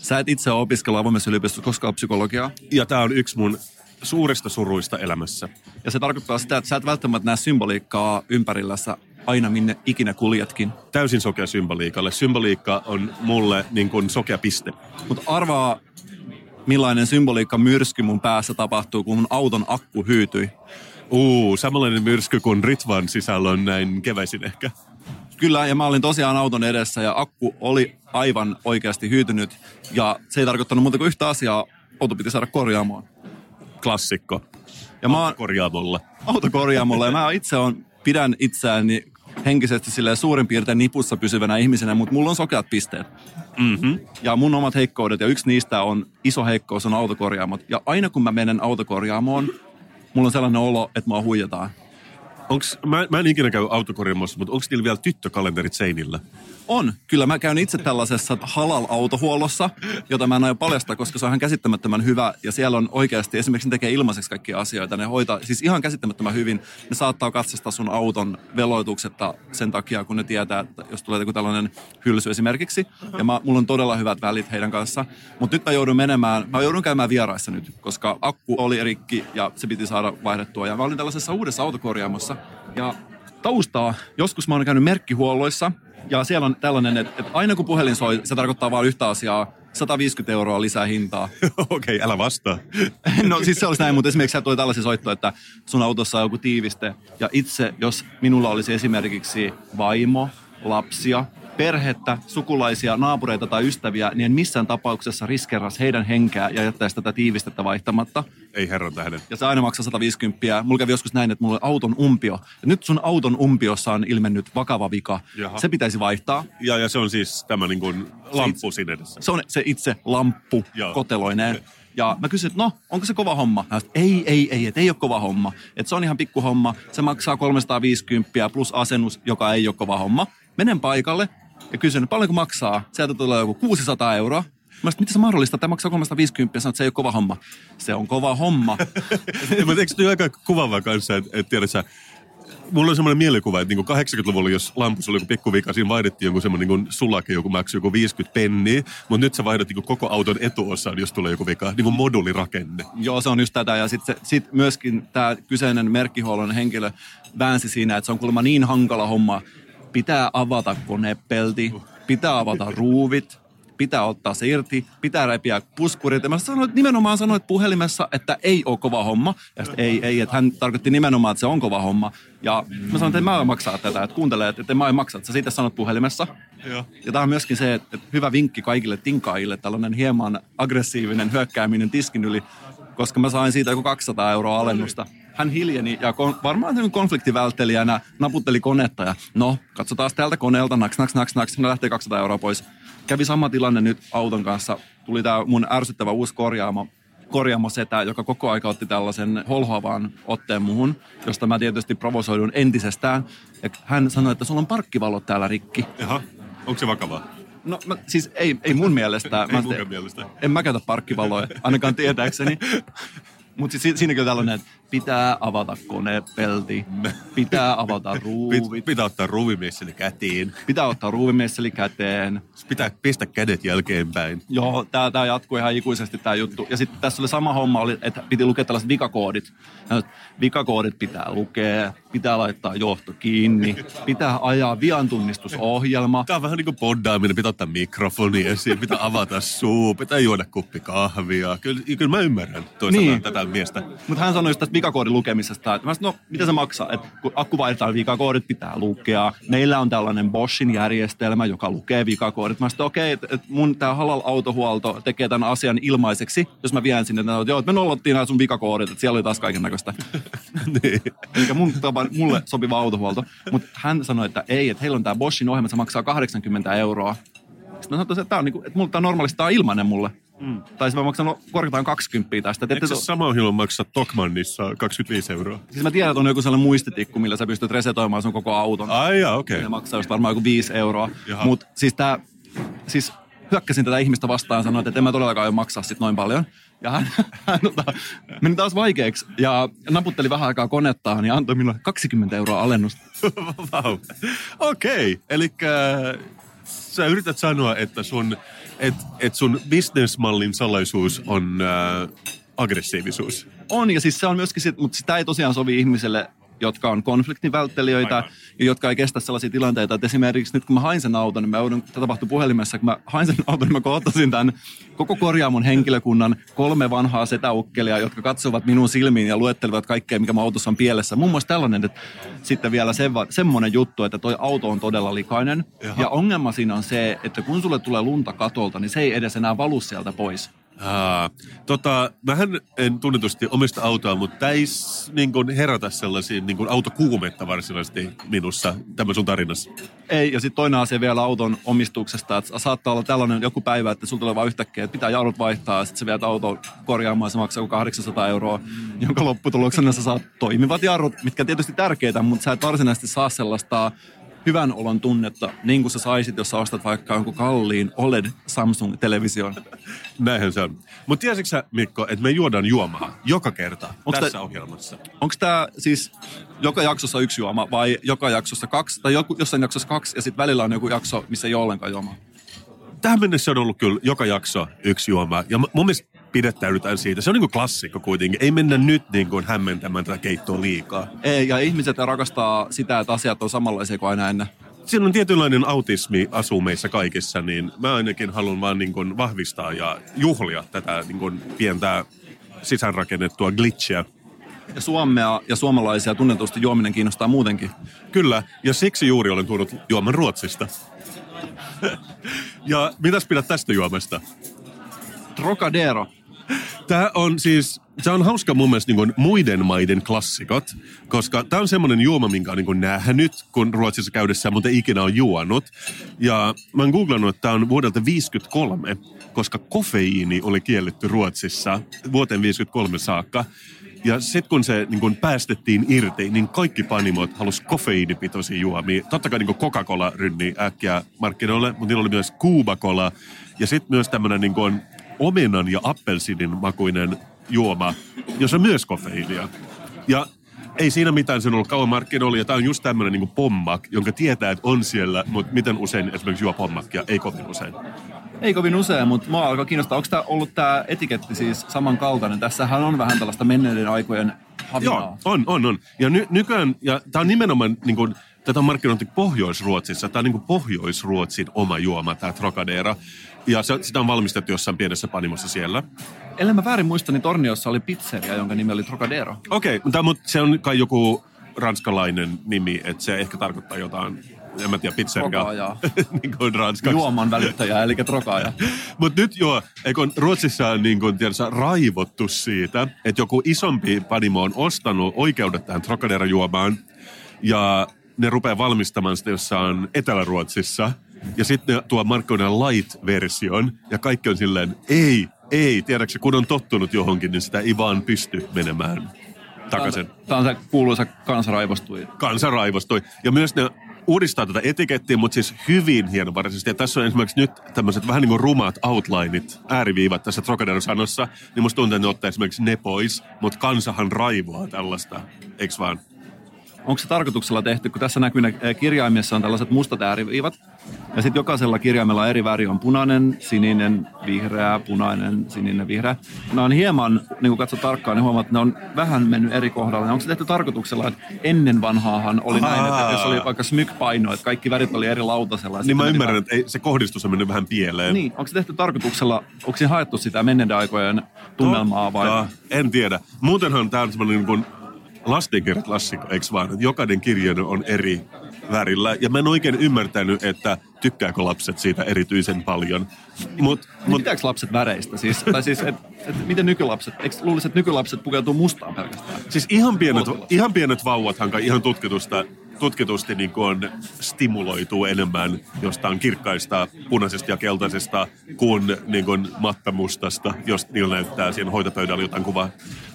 Sä et itse ole opiskella avoimessa yliopistossa koskaan psykologiaa. Ja tää on yksi mun suurista suruista elämässä. Ja se tarkoittaa sitä, että sä et välttämättä näe symboliikkaa ympärillässä aina minne ikinä kuljetkin. Täysin sokea symboliikalle. Symboliikka on mulle niin kuin sokea piste. Mutta arvaa, millainen symboliikka myrsky mun päässä tapahtuu, kun mun auton akku hyytyi. Uu, samanlainen myrsky kuin Ritvan sisällä on näin keväisin ehkä. Kyllä, ja mä olin tosiaan auton edessä ja akku oli aivan oikeasti hyytynyt. Ja se ei tarkoittanut muuta kuin yhtä asiaa. Auto piti saada korjaamoon. Klassikko. Ja autokorjaamolla. Autokorjaamolla. Ja mä itse on, pidän itseäni henkisesti silleen suurin piirtein nipussa pysyvänä ihmisenä, mutta mulla on sokeat pisteet. Mm-hmm. Ja mun omat heikkoudet, ja yksi niistä on iso heikkous, on autokorjaamot. Ja aina kun mä menen autokorjaamoon, mulla on sellainen olo, että mua huijataan. Onks, mä, mä en ikinä käy autokorjaamossa, mutta onko niillä vielä tyttökalenterit seinillä? On. Kyllä mä käyn itse tällaisessa halal-autohuollossa, jota mä en aio paljastaa, koska se on ihan käsittämättömän hyvä. Ja siellä on oikeasti, esimerkiksi ne tekee ilmaiseksi kaikkia asioita. Ne hoitaa, siis ihan käsittämättömän hyvin. Ne saattaa katsastaa sun auton veloituksetta sen takia, kun ne tietää, että jos tulee joku tällainen hylsy esimerkiksi. Ja mä, mulla on todella hyvät välit heidän kanssa. Mutta nyt mä joudun menemään, mä joudun käymään vieraissa nyt, koska akku oli rikki ja se piti saada vaihdettua. Ja mä olin tällaisessa uudessa autokorjaamossa. Ja taustaa, joskus mä oon käynyt merkkihuolloissa. Ja siellä on tällainen, että aina kun puhelin soi, se tarkoittaa vain yhtä asiaa, sata viisikymmentä euroa lisää hintaa. Okei, okay, älä vastaa. No siis se olisi näin, mutta esimerkiksi sieltä tuli tällaisia soittoja, että sun autossa on joku tiiviste. Ja itse, jos minulla olisi esimerkiksi vaimo, lapsia, perhettä, sukulaisia, naapureita tai ystäviä, niin en missään tapauksessa riskeeras heidän henkeä ja jättäisi tätä tiivistettä vaihtamatta. Ei herran tähden. Ja se aina maksaa sata viisikymmentä. Mulla kävi joskus näin, että mulla oli auton umpio. Ja nyt sun auton umpiossa on ilmennyt vakava vika. Jaha. Se pitäisi vaihtaa. Ja, ja se on siis tämä niin kuin lamppu siinä edessä. Se on se itse lamppu Jaha. koteloineen. Ja mä kysyin, että no, onko se kova homma? Mä sanoin, ei, ei, ei, että ei ole kova homma. Että se on ihan pikku homma. Se maksaa kolmesataaviisikymmentä plus asennus, joka ei ole kova homma. Menen paikalle ja kysyn, paljonko maksaa? Sieltä tulee joku kuusisataa euroa. Mä sanoin, miten se mahdollista, että maksaa kolmesataaviisikymmentä, sanoin, että se ei ole kova homma. Se on kova homma. Mutta eikö se ole aika kuvaavaa kanssa, että et tiedät sä, mulla on semmoinen mielikuva, että niinku kahdeksankymmentäluvulla, jos lampussa oli joku pikkuvika, siinä vaihdettiin joku semmoinen niinku sulake, joku maksoi joku viisikymmentä penniä, mutta nyt sä vaihdat niinku koko auton etuosaan, jos tulee joku vika, niinku modulirakenne. Joo, se on just tätä, ja sitten sit myöskin tämä kyseinen merkkihuollon henkilö väänsi siinä, että se on kuulemma niin hankala homma. Pitää avata konepelti, pitää avata ruuvit, pitää ottaa se irti, pitää repiä puskurit. Ja mä sanoin, nimenomaan sanoin puhelimessa, että ei ole kova homma. Ja sitten ei, ei, että hän tarkoitti nimenomaan, että se on kova homma. Ja mä sanoin, että en mä ole maksaa tätä, että kuuntele, että en mä ole maksaa. Sä siitä sanot puhelimessa. Joo. Ja tämä on myöskin se, että hyvä vinkki kaikille tinkaajille, tällainen hieman aggressiivinen hyökkääminen tiskin yli, koska mä sain siitä joku kaksisataa euroa alennusta. Hän hiljeni ja kon, varmaan konfliktivälttelijänä naputteli konetta ja no, katsotaan täältä koneelta, naks, naks, naks, naks, hän lähtee kaksisataa euroa pois. Kävi sama tilanne nyt auton kanssa. Tuli tää mun ärsyttävä uusi korjaamo, korjaamo setä, joka koko aika otti tällaisen holhoavan otteen muhun, josta mä tietysti provosoidun entisestään. Ja hän sanoi, että sulla on parkkivalot täällä rikki. Jaha, onko se vakavaa? No mä, siis ei, ei mun mielestä. Ei mun mielestä. En mä käytä parkkivaloja, ainakaan tietääkseni. Mutta siis siinä kyllä tällainen, että pitää avata konepelti, pitää avata ruuvit. Pitää ottaa ruuvimesseli käteen. Pitää ottaa ruuvimesseli käteen. Pitää pistää kädet jälkeenpäin. Joo, tää, tää jatkuu ihan ikuisesti tää juttu. Ja sitten tässä oli sama homma, oli, että piti lukea tällaiset vikakoodit. Vikakoodit pitää lukea, pitää laittaa johto kiinni, pitää ajaa viantunnistusohjelma. Tää on vähän niin kuin poddaaminen, pitää ottaa mikrofoni esiin, pitää avata suu, pitää juoda kuppi kahvia. Kyllä, kyllä mä ymmärrän toisaalta niin. Tätä miestä. Mut hän sanoi just tästä vikakoodin lukemisesta, että mä sanoin, no mitä se maksaa, että kun akku vaihdetaan, vikakoodit pitää lukea. Meillä on tällainen Boschin järjestelmä, joka lukee vikakoodit. Mä sanoin, okei, okay, että mun tää halal-autohuolto tekee tämän asian ilmaiseksi, jos mä vien sinne, että joo, me nollottiin nämä sun vikakoodit, että siellä oli taas kaiken näköistä. Niin. Eli mun tapa, mulle sopiva autohuolto. Mutta hän sanoi, että ei, että heillä on tää Boschin ohjelma, se maksaa kahdeksankymmentä euroa. Sitten mä sanoin, että, on, että mulla, tää on normaalisti, tää on ilmainen mulle. Mm. Tai se mä maksan no, korkeintaan kaksikymmentä tästä. Eikö se sama ohjelma maksaa Tokmannissa kaksikymmentäviisi euroa? Siis mä tiedän, että on joku sellainen muistitikku, millä sä pystyt resetoimaan sun koko auton. Ai jaa, okei. Okay. Se maksaa just varmaan joku viisi euroa. Mutta siis tää, siis hyökkäsin tätä ihmistä vastaan ja sanoin, että en mä todellakaan jo maksaa sit noin paljon. Ja hän, hän tota, meni taas vaikeaksi ja naputteli vähän aikaa konettaan ja antoi minulle kaksikymmentä euroa alennusta. Vau. Okei, okay. Elikkä sä yrität sanoa, että sun, et, et sun businessmallin salaisuus on äh, aggressiivisuus. On, ja siis se on myöskin, sit, mutta sitä ei tosiaan sovi ihmiselle, jotka on konfliktinvälttelijöitä Aivan. ja jotka ei kestä sellaisia tilanteita, että esimerkiksi nyt kun mä hain sen auton, niin mä joudun, tämä tapahtui puhelimessa, kun mä hain sen auton, niin mä kohtasin tämän koko korjaamon henkilökunnan kolme vanhaa setäukkelia, jotka katsovat minun silmiin ja luettelevat kaikkea, mikä mun autossa on pielessä. Muun muassa tällainen, että sitten vielä se, semmoinen juttu, että toi auto on todella likainen. Jaha. Ja ongelma siinä on se, että kun sulle tulee lunta katolta, niin se ei edes enää valu sieltä pois. Aa, tota, mähän en tunnetusti omista autoa, mutta tämä ei niin kun herätä sellaisia niin kun autokuumeita varsinaisesti minussa tämän sun tarinassa. Ei, ja sitten toinen asia vielä auton omistuksesta, että saattaa olla tällainen joku päivä, että sulla tulee vaan yhtäkkiä, että pitää jarrut vaihtaa, ja sitten sä viet auton korjaamaan, se maksaa kahdeksansataa euroa, jonka lopputuloksena sä saat toimivat jarrut, mitkä on tietysti tärkeitä, mutta sä et varsinaisesti saa sellaista hyvän olon tunnetta, niin kuin sä saisit, jos sä ostat vaikka jonkun kalliin O L E D Samsung-television. Näinhän se on. Mutta tiesitkö sä, Mikko, että me juodaan juomaa joka kerta onks tässä tää, ohjelmassa? Onko tämä siis joka jaksossa yksi juoma vai joka jaksossa kaksi? Tai joku, jossain jaksossa kaksi ja sitten välillä on joku jakso, missä ei ole ollenkaan juomaa? Tähän mennessä on ollut kyllä joka jakso yksi juoma. Ja mun mielestä pidettäydytään siitä. Se on niin kuin klassikko kuitenkin. Ei mennä nyt niin kuin hämmentämään tätä keittoa liikaa. Ei, ja ihmiset rakastaa sitä, että asiat on samanlaisia kuin aina ennen. Siinä on tietynlainen autismi asuu meissä kaikissa, niin mä ainakin haluan vaan niin kuin vahvistaa ja juhlia tätä niin kuin pientää sisäänrakennettua glitchiä. Ja Suomea ja suomalaisia tunnetusti juominen kiinnostaa muutenkin. Kyllä, ja siksi juuri olen tuonut juoman Ruotsista. Ja mitäs pidät tästä juomasta? Trocadero. Tämä on siis, tämä on hauska mun mielestä niin kuin muiden maiden klassikot, koska tämä on semmoinen juoma, minkä on niin kuin nähnyt, kun Ruotsissa käydessä, mutta ei ikinä on juonut. Ja mä oon googlannut, että tämä on vuodelta tuhatyhdeksänsataaviisikymmentäkolme, koska kofeiini oli kielletty Ruotsissa vuoteen tuhatyhdeksänsataaviisikymmentäkolme saakka. Ja sitten kun se niin kun päästettiin irti, niin kaikki panimot halusi kofeiinipitoisia juomia. Totta kai niin Coca-Cola rynni äkkiä markkinoille, mutta niillä oli myös Cuba-Cola. Ja sitten myös tämmöinen niin kun omenan ja appelsiinin makuinen juoma, jossa on myös kofeiinia. Ja ei siinä mitään, se on ollut kauan markkinoilla. Ja tämä on just tämmöinen niin pommak, jonka tietää, että on siellä, mutta miten usein esimerkiksi juo pommakia, ei kovin usein. Ei kovin usein, mutta mua alkaa kiinnostaa. Onko tämä ollut tämä etiketti siis samankaltainen? Tässähän on vähän tällaista menneiden aikojen havinaa. Joo, on, on, on. Ja ny- nykyään, ja tämä on nimenomaan, niin kuin, tätä on markkinointi Pohjois-Ruotsissa. Tämä on niin kuin Pohjois-Ruotsin oma juoma, tämä Trocadero. Ja se, sitä on valmistettu jossain pienessä panimossa siellä. Ellen mä väärin muista, niin Torniossa oli pizzeria, jonka nimi oli Trocadero. Okei, okay, mutta se on kai joku ranskalainen nimi, että se ehkä tarkoittaa jotain. En mä tiedä, pizzeriaa. Niin kuin ranskaksi. Juoman välittäjä, eli trokaaja. Mutta nyt joo, kun Ruotsissa on niin kuin, tiedänsä, raivottu siitä, että joku isompi panimo on ostanut oikeudet tähän Trocadero-juomaan, ja ne rupeaa valmistamaan sitä jossain Etelä-Ruotsissa, ja sitten ne tuo markkinoiden light-version, ja kaikki on silleen, ei, ei, tiedäksä, kun on tottunut johonkin, niin sitä ei vaan pysty menemään takaisin. Tämä on se kuuluisa kansa raivostui. Kansa raivostui. Ja myös ne uudistaa tätä etikettiä, mutta siis hyvin hienovarisesti. Ja tässä on esimerkiksi nyt tämmöiset vähän niin kuin rumat outlineit, ääriviivat tässä Trocadero-sanossa. Niin musta tuntuu, että ne ottaa esimerkiksi ne pois, mutta kansahan raivoaa tällaista, eikö vaan? Onko se tarkoituksella tehty, kun tässä näkyy kirjaimessa on tällaiset mustat ääriviivat. Ja sitten jokaisella kirjaimella eri väri on punainen, sininen, vihreä, punainen, sininen, vihreä. Nämä on hieman, niin kun katsot tarkkaan, niin huomaat, että ne on vähän mennyt eri kohdalla. Onko se tehty tarkoituksella, että ennen vanhaahan oli Aa. näin, että jos oli vaikka smyk-paino, että kaikki värit oli eri lautasella. Niin mä ymmärrän, värit, että ei, se kohdistus on mennyt vähän pieleen. Niin, onko se tehty tarkoituksella, onko siinä haettu sitä menneiden aikojen tunnelmaa vai? Totta, en tiedä. Muutenhan tämä on sellainen niin kuin lastenkirjaklassikko, eikö vaan? Jokainen kirjainen on eri värillä. Ja mä en oikein ymmärtänyt, että tykkääkö lapset siitä erityisen paljon. Mut, mut... Pitääkö lapset väreistä? Siis, tai siis, et, et, miten nykylapset? Eikö luulisi, että nykylapset pukeutuu mustaan pelkästään? Siis ihan pienet, ihan pienet vauvathan kai ihan tutkitusta, tutkitusti niin kuin stimuloituu enemmän jostain kirkkaista, punaisesta ja keltaisesta kuin, niin kuin mattamustasta, jos niillä näyttää siinä hoitopöydällä jotain kuvaa.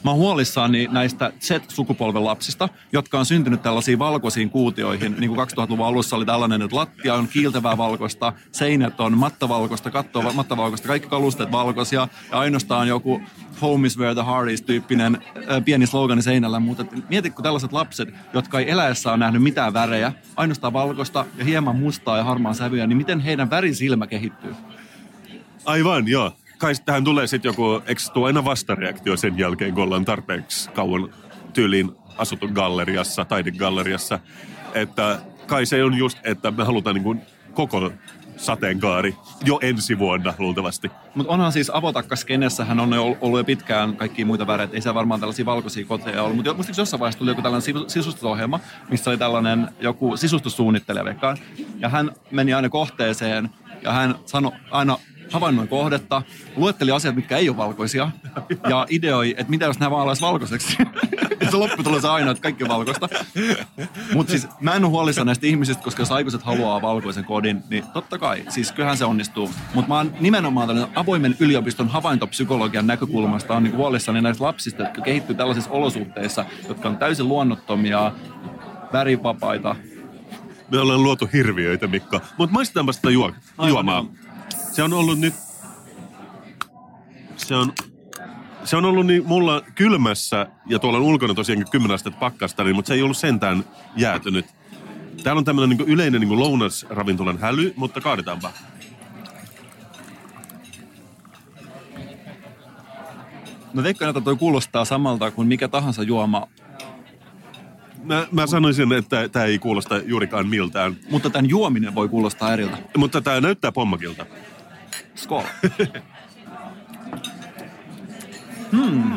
Mä oon huolissani näistä Z-sukupolven lapsista, jotka on syntynyt tällaisiin valkoisiin kuutioihin. Niin kuin kaksituhattaluvun alussa oli tällainen, että lattia on kiiltävää valkoista, seinät on mattavalkoista, katto on mattavalkoista, kaikki kalusteet valkoisia ja ainoastaan joku home is where the heart is -tyyppinen äh, pieni slogani seinällä. Mutta mietitkö tällaiset lapset, jotka ei eläessä ole nähnyt mitään värejä, ainoastaan valkoista ja hieman mustaa ja harmaan sävyä, niin miten heidän värisilmä kehittyy? Aivan, joo. Kai tähän tulee sitten joku, eikö tuo aina vastareaktio sen jälkeen, kun ollaan tarpeeksi kauan tyyliin asutun galleriassa, taidegalleriassa, että kai se on just, että me halutaan niin kuin koko sateenkaari jo ensi vuonna luultavasti. Mutta onhan siis avotakkaskenessähän on ollut jo pitkään kaikkia muita väreitä. Ei se varmaan tällaisia valkoisia koteja ollut. Mutta muistaakseni jossain vaiheessa tuli joku tällainen sisustusohjelma, missä oli tällainen joku sisustussuunnittelija veikkaan. Ja hän meni aina kohteeseen ja hän sanoi aina havainnoi kohdetta, luetteli asiat, mitkä ei ole valkoisia ja ideoi, että mitä jos nämä vaan olisi valkoiseksi. Ja se lopputulos aina, että kaikki on valkoista. Mutta siis mä en ole huolissaan näistä ihmisistä, koska jos aikuiset haluaa valkoisen kodin, niin totta kai. Siis kyllähän se onnistuu. Mutta mä oon nimenomaan tällainen avoimen yliopiston havaintopsykologian näkökulmasta on niinku huolissani näistä lapsista, jotka kehittyy tällaisissa olosuhteissa, jotka on täysin luonnottomia, värivapaita. Me ollaan luotu hirviöitä, Mikko. Mutta maistetaanpa sitä juo- juomaa. Se on ollut nyt, se on, se on ollut niin mulla kylmässä ja tuolla on ulkona tosiaankin kymmenen astetta pakkasta, niin, mutta se ei ollut sentään jäätynyt. Täällä on tämmöinen niin kuin yleinen niin kuin lounasravintolan häly, mutta kaadetaanpa. No veikkaan, että toi kuulostaa samalta kuin mikä tahansa juoma. Mä, mä sanoisin, että tää ei kuulosta juurikaan miltään. Mutta tämän juominen voi kuulostaa eriltä. Mutta tää näyttää pommakilta. Skol. hmm.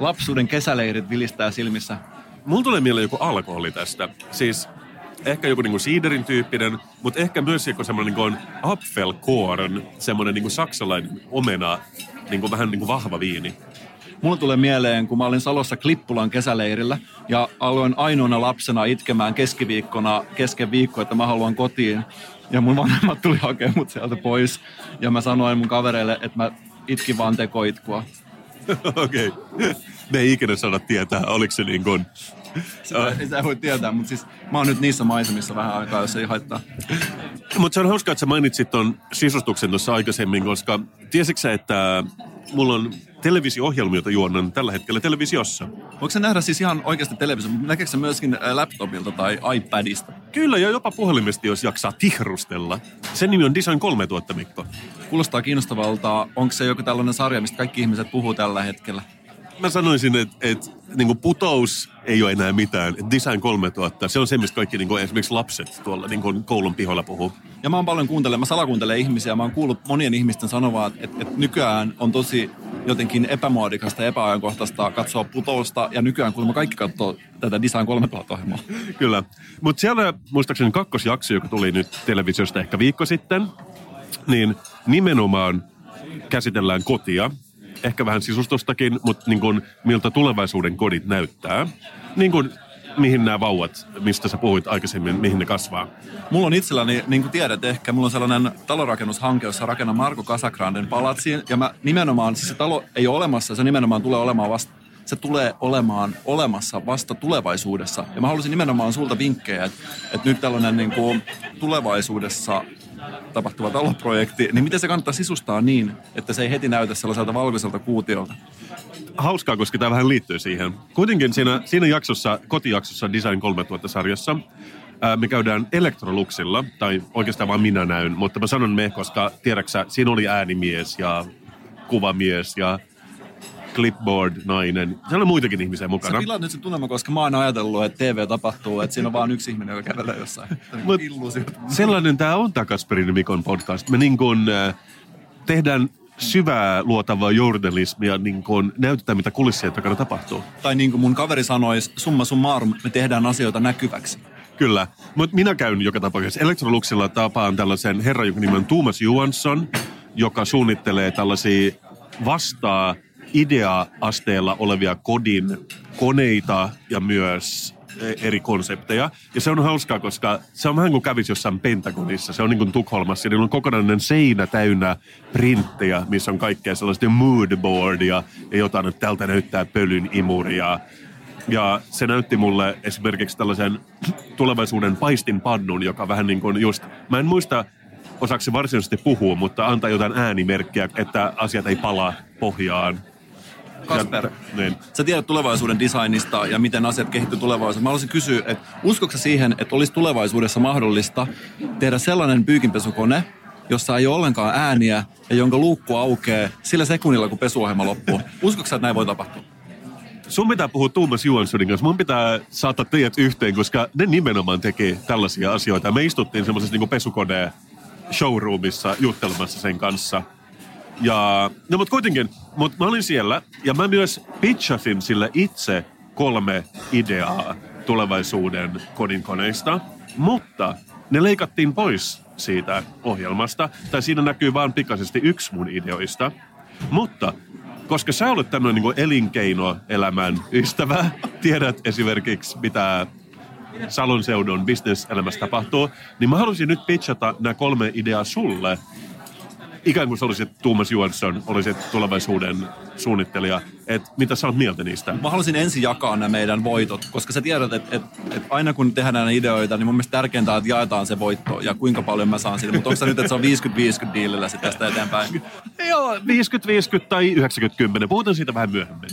Lapsuuden kesäleirit vilistää silmissä. Mulla tulee mieleen joku alkoholi tästä. Siis ehkä joku niinku siiderin tyyppinen, mutta ehkä myös joku semmoinen niinku Apfelkorn, semmoinen niinku saksalainen omena, niinku vähän niinku vahva viini. Mulla tulee mieleen, kun mä olin Salossa Klippulan kesäleirillä ja aloin ainoana lapsena itkemään keskiviikkona kesken viikkoa, että mä haluan kotiin. Ja mun vanhemmat tuli hakemaan mut sieltä pois. Ja mä sanoin mun kavereille, että mä itkin vaan tekoitkua. Okei. Okay. Me ei ikinä saada tietää, oliko se niin kuin... Sitä ei voi tietää, mutta siis mä oon nyt niissä maisemissa vähän aikaa, jos ei haittaa. Mutta se on hauskaa, että sä mainitsit ton sisustuksen tuossa aikaisemmin, koska tiesitkö sä, että mulla on televisio-ohjelmia, joita juonnan tällä hetkellä televisiossa. Voiko sä nähdä siis ihan oikeasti televisiosta? Näkeekö sä myöskin laptopilta tai iPadista? Kyllä, ja jopa puhelimesta, jos jaksaa tihrustella. Sen nimi on Design kolme tuhatta, Mikko. Kuulostaa kiinnostavalta. Onko se joku tällainen sarja, mistä kaikki ihmiset puhuu tällä hetkellä? Mä sanoisin, että et, niinku Putous ei ole enää mitään. Design kolme tuhatta, se on se, mistä kaikki niinku, esimerkiksi lapset tuolla niinku, koulun pihoilla puhuu. Ja mä oon paljon kuuntelemaan, mä salakuuntelen ihmisiä. Mä oon kuullut monien ihmisten sanomaan, että et nykyään on tosi jotenkin epämuodikasta ja epäajankohtaista katsoa Putousta. Ja nykyään kun kaikki katsoo tätä Design kolme tuhatta-ohjelmaa. Kyllä. Mutta siellä muistaakseni kakkosjakso, joka tuli nyt televisiosta ehkä viikko sitten, niin nimenomaan käsitellään kotia. Ehkä vähän sisustustakin, mutta niin kuin, miltä tulevaisuuden kodit näyttää. Niin kuin, mihin nämä vauvat, mistä sä puhuit aikaisemmin, mihin ne kasvaa? Mulla on itselläni, niin kuin tiedät ehkä, mulla on sellainen talorakennushanke, jossa rakennan Marko Casagranden palatsiin. Ja mä nimenomaan, siis se talo ei ole olemassa, se nimenomaan tulee olemaan vasta, se tulee olemaan olemassa vasta tulevaisuudessa. Ja mä haluaisin nimenomaan sulta vinkkejä, että, että nyt tällainen niin kuin tulevaisuudessa tapahtuva taloprojekti, niin miten se kannattaa sisustaa niin, että se ei heti näytä sellaiselta valkoiselta kuutiolta? Hauskaa, koska tämä vähän liittyy siihen. Kuitenkin siinä, siinä jaksossa, kotijaksossa Design kolme tuhatta-sarjassa ää, me käydään Elektroluxilla, tai oikeastaan vaan minä näyn, mutta mä sanon me, koska tiedäksä, siinä oli äänimies ja kuvamies ja clipboard-nainen. Siellä on muitakin ihmisiä mukana. Sä pilaat nyt sen tunnelman, koska mä oon ajatellut, että T V tapahtuu, että siinä on vaan yksi ihminen, joka kävelee jossain. Mut sellainen tää on tää Kasperin Nikon podcast. Me niin kun, äh, tehdään syvää luotavaa journalismia, niin kun näytetään mitä kulissien takana tapahtuu. Tai niin kuin mun kaveri sanoisi, summa summarum, me tehdään asioita näkyväksi. Kyllä, mutta minä käyn joka tapauksessa. Elektroluxilla tapaan tällaisen herran, jonka nimi on Thomas Johansson, joka suunnittelee tällaisia vastaa idea-asteella olevia kodin koneita ja myös eri konsepteja. Ja se on hauskaa, koska se on vähän kuin kävisi jossain Pentagonissa. Se on niin kuin Tukholmassa. Niillä on kokonainen seinä täynnä printtejä, missä on kaikkea sellaista moodboardia ja jotain, että tältä näyttää pölyn imuria. Ja se näytti mulle esimerkiksi tällaisen tulevaisuuden paistinpannun, joka vähän niin kuin just... Mä en muista... Osaksi varsinaisesti puhua, mutta antaa jotain äänimerkkiä, että asiat ei palaa pohjaan. Kasper, ja, niin. Sä tiedät tulevaisuuden designista ja miten asiat kehittyy tulevaisuudessa. Mä haluaisin kysyä, että uskoksä siihen, että olisi tulevaisuudessa mahdollista tehdä sellainen pyykinpesukone, jossa ei ole ollenkaan ääniä ja jonka luukku aukeaa sillä sekunnilla, kun pesuohjelma loppuu. Uskoksä, että näin voi tapahtua? Sun pitää puhua Thomas Johanssonin kanssa. Mun pitää saattaa teidät yhteen, koska ne nimenomaan tekee tällaisia asioita. Me istuttiin semmoisessa niinku pesukoneen showroomissa juttelemassa sen kanssa. Ja, no mut kuitenkin, mut mä olin siellä ja mä myös pitchasin sille itse kolme ideaa tulevaisuuden kodinkoneista, mutta ne leikattiin pois siitä ohjelmasta. Tai siinä näkyy vaan pikaisesti yksi mun ideoista. Mutta koska sä olet tämmöinen niin elinkeinoelämän ystävä, tiedät esimerkiksi mitä Salon seudun bisneselämässä tapahtuu, niin mä halusin nyt pitchata nämä kolme ideaa sulle. Ikään kuin sä olisit Thomas Johansson, olisit tulevaisuuden suunnittelija. Että mitä sä oot mieltä niistä? Mä halusin ensin jakaa nämä meidän voitot, koska sä tiedät, että et, et aina kun tehdään näitä ideoita, niin mun mielestä tärkeintä on, että jaetaan se voitto ja kuinka paljon mä saan siitä. Mutta onko sä nyt, että se on viisikymmentä viisikymmentä diilillä sitten tästä eteenpäin? Joo, viisikymmentä viisikymmentä tai yhdeksänkymmentä kymmenen. Puhutaan siitä vähän myöhemmin.